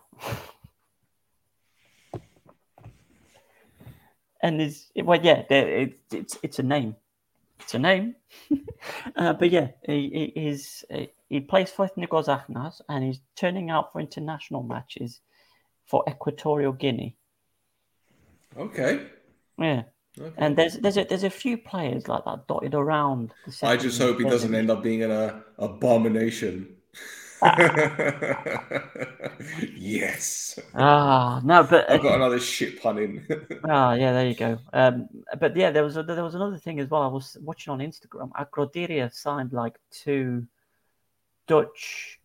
And is well, yeah, it, it's it's a name, it's a name, uh, but yeah, he he, is, he plays for Ethnikos Akhnas, and he's turning out for international matches for Equatorial Guinea. Okay. Yeah, okay. And there's there's a, there's a few players like that dotted around. The I just hope he doesn't end up being an abomination. Yes. Ah, no, but uh, I've got another shit pun in. Ah, yeah, there you go. Um, but yeah, there was a, there was another thing as well. I was watching on Instagram. Akrodiria signed like two Dutch,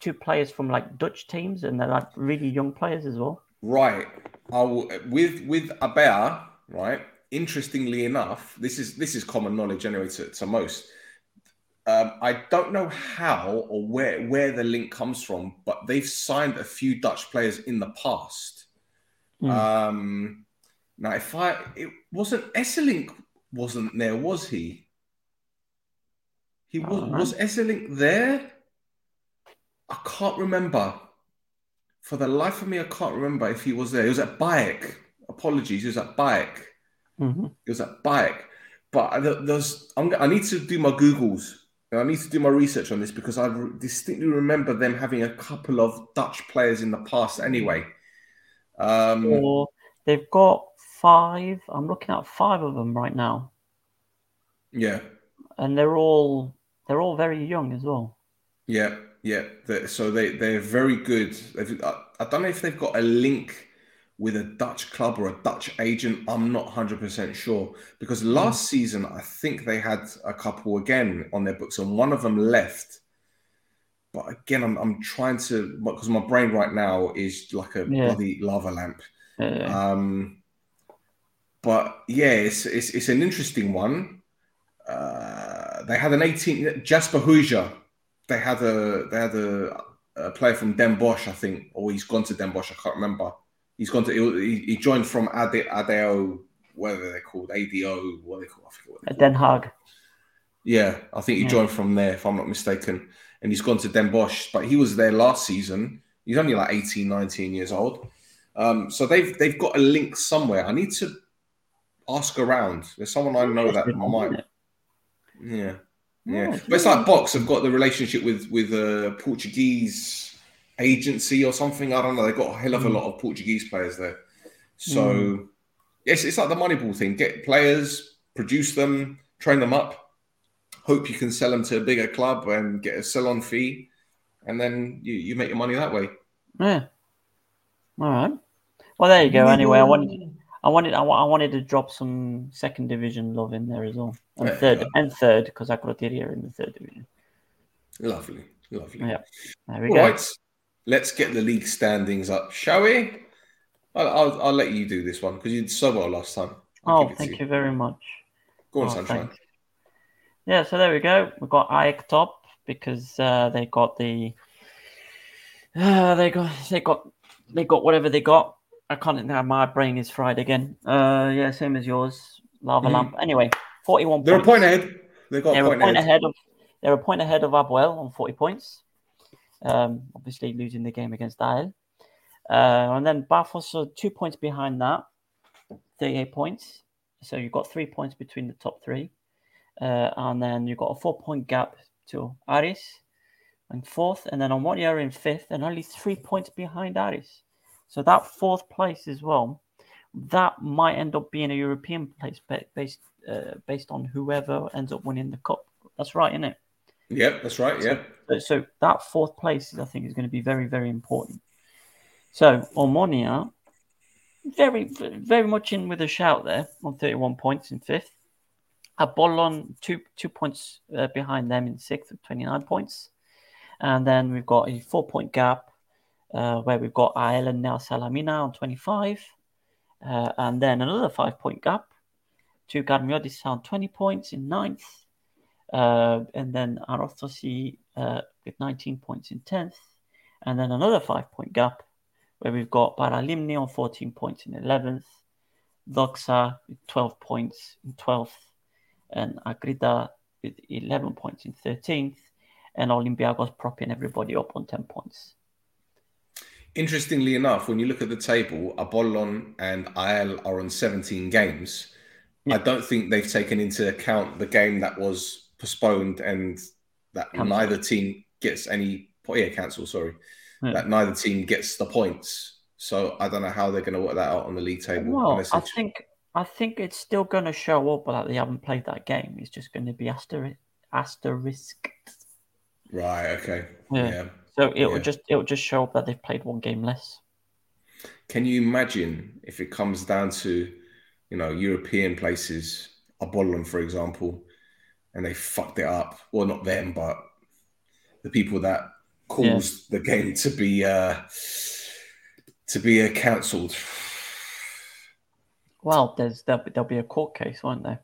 two players from like Dutch teams, and they're like really young players as well. Right. I will, with with Abea. Right. Interestingly enough, this is this is common knowledge anyway to, to most. Um, I don't know how or where, where the link comes from, but they've signed a few Dutch players in the past. Mm. Um, now, if I... It wasn't... Esselink wasn't there, was he? He was... Oh, was Esselink there? I can't remember. For the life of me, I can't remember if he was there. He was at Bayek. Apologies, he was at Bayek. Mm-hmm. He was at Bayek. But there's, I'm, I need to do my Googles. I need to do my research on this because I distinctly remember them having a couple of Dutch players in the past anyway. Um, or they've got five. I'm looking at five of them right now. Yeah. And they're all they're all very young as well. Yeah, yeah. They're, so they, they're very good. They've, I, I don't know if they've got a link with a Dutch club or a Dutch agent. I'm not one hundred percent sure. Because last mm. season, I think they had a couple again on their books, and one of them left. But again, I'm I'm trying to... Because my brain right now is like a yeah. bloody lava lamp. Yeah. Um, but yeah, it's, it's it's an interesting one. Uh, they had an eighteen... Jasper Huija. They had a they had a, a player from Den Bosch, I think. Or he's gone to Den Bosch, I can't remember. He's gone to. He joined from Ade, Adeo, whatever they're called, A D O, what they call. I forget what they're called. Den Haag. Yeah, I think he yeah. joined from there, if I'm not mistaken. And he's gone to Den Bosch, but he was there last season. He's only like eighteen, nineteen years old. Um, so they've they've got a link somewhere. I need to ask around. There's someone I know that in my mind. Yeah, yeah. yeah. But it's like Box have got the relationship with with uh, Portuguese agency or something. I don't know. They've got a hell of a lot of Portuguese players there. So, mm. yes, it's like the Moneyball thing. Get players, produce them, train them up, hope you can sell them to a bigger club and get a sell-on fee, and then you, you make your money that way. Yeah. All right. Well, there you go. Anyway, I wanted, I wanted, I wanted to drop some second division love in there as well, and yeah, third, yeah. and third, because I got Aguirre in the third division. Lovely, lovely. Yeah. There we All go. Right. Let's get the league standings up, shall we? I'll, I'll, I'll let you do this one because you did so well last time. I'll oh, thank you. you very much. Go on, oh, Sunshine. Thanks. Yeah, so there we go. We've got Ajax top because uh, they got the uh, they got they got they got whatever they got. I can't now. My brain is fried again. Uh, yeah, same as yours. Lava mm-hmm. lamp. Anyway, forty-one. They're points. a point ahead. They got they're a point, point ahead. ahead of they're a point ahead of Abuel on forty points. Um, obviously losing the game against Aisle. Uh, and then Bafos are two points behind that, thirty-eight points. So you've got three points between the top three. Uh, and then you've got a four-point gap to Aris in fourth. And then on one year in fifth and only three points behind Aris. So that fourth place as well, that might end up being a European place based uh, based on whoever ends up winning the cup. That's right, isn't it? Yep, that's right, yeah. So, so that fourth place, I think, is going to be very, very important. So, Omonia, very, very much in with a shout there on thirty-one points in fifth. Apollon, two two points uh, behind them in sixth with twenty-nine points. And then we've got a four-point gap uh, where we've got Aisle and now Salamina on twenty-five. Uh, and then another five-point gap to Garmiodis on twenty points in ninth. Uh, and then Arothosi uh, with nineteen points in tenth. And then another five-point gap where we've got Paralimni on fourteen points in eleventh. Doxa with twelve points in twelfth. And Agrita with eleven points in thirteenth. And Olympiagos propping everybody up on ten points. Interestingly enough, when you look at the table, Apollon and Ael are on seventeen games. Yeah. I don't think they've taken into account the game that was postponed and that Cancel. neither team gets any... Yeah, cancelled, sorry. Yeah. That neither team gets the points. So I don't know how they're going to work that out on the league table. Well, I think... I think it's still going to show up that they haven't played that game. It's just going to be asterisk, asterisked. Right. Okay. Yeah. yeah. So it yeah. will just it will just show up that they've played one game less. Can you imagine if it comes down to, you know, European places, Apollon, for example, and they fucked it up? Well, not them, but the people that caused yeah. the game to be uh, to be uh, cancelled. Well, there's there'll, there'll be a court case, won't there?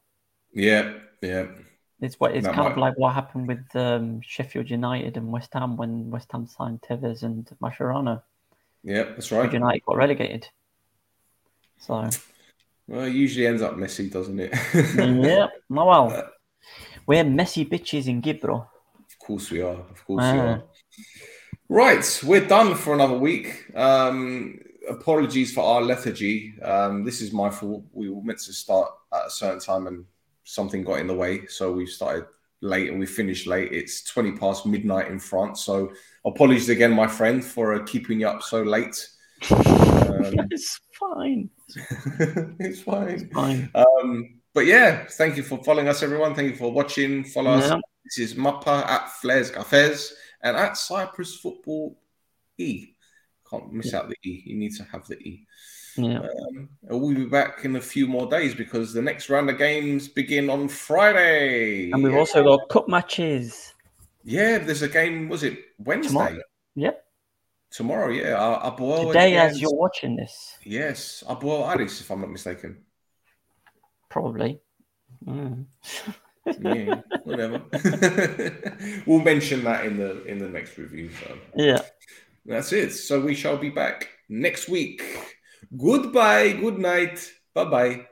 Yeah, yeah. It's what it's that kind might... of like what happened with um, Sheffield United and West Ham when West Ham signed Tevez and Mascherano. Yeah, that's right. Sheffield United got relegated. So, well, it usually ends up messy, doesn't it? yeah. No, well, we're messy bitches in Gibro. Of course we are. Of course uh... we are. Right, we're done for another week. Um, Apologies for our lethargy. Um, this is my fault. We were meant to start at a certain time and something got in the way. So we started late and we finished late. It's twenty past midnight in France. So apologies again, my friend, for uh, keeping you up so late. Um, it's fine. it's fine. It's fine. Um, but yeah, thank you for following us, everyone. Thank you for watching. Follow yeah. us. This is Mappa at Flares Cafes and at Cyprus Football E. Can't miss yeah. out the E. You need to have the E. Yeah. Um, we'll be back in a few more days because the next round of games begin on Friday. And we've yeah. also got cup matches. Yeah, there's a game, was it Wednesday? Tomorrow. Yep. Tomorrow, yeah. Uh, Abuel Today against... as you're watching this. Yes, Abuel Aris, if I'm not mistaken. Probably. Mm. yeah, whatever. We'll mention that in the in the next review. So. Yeah. That's it. So we shall be back next week. Goodbye. Good night. Bye-bye.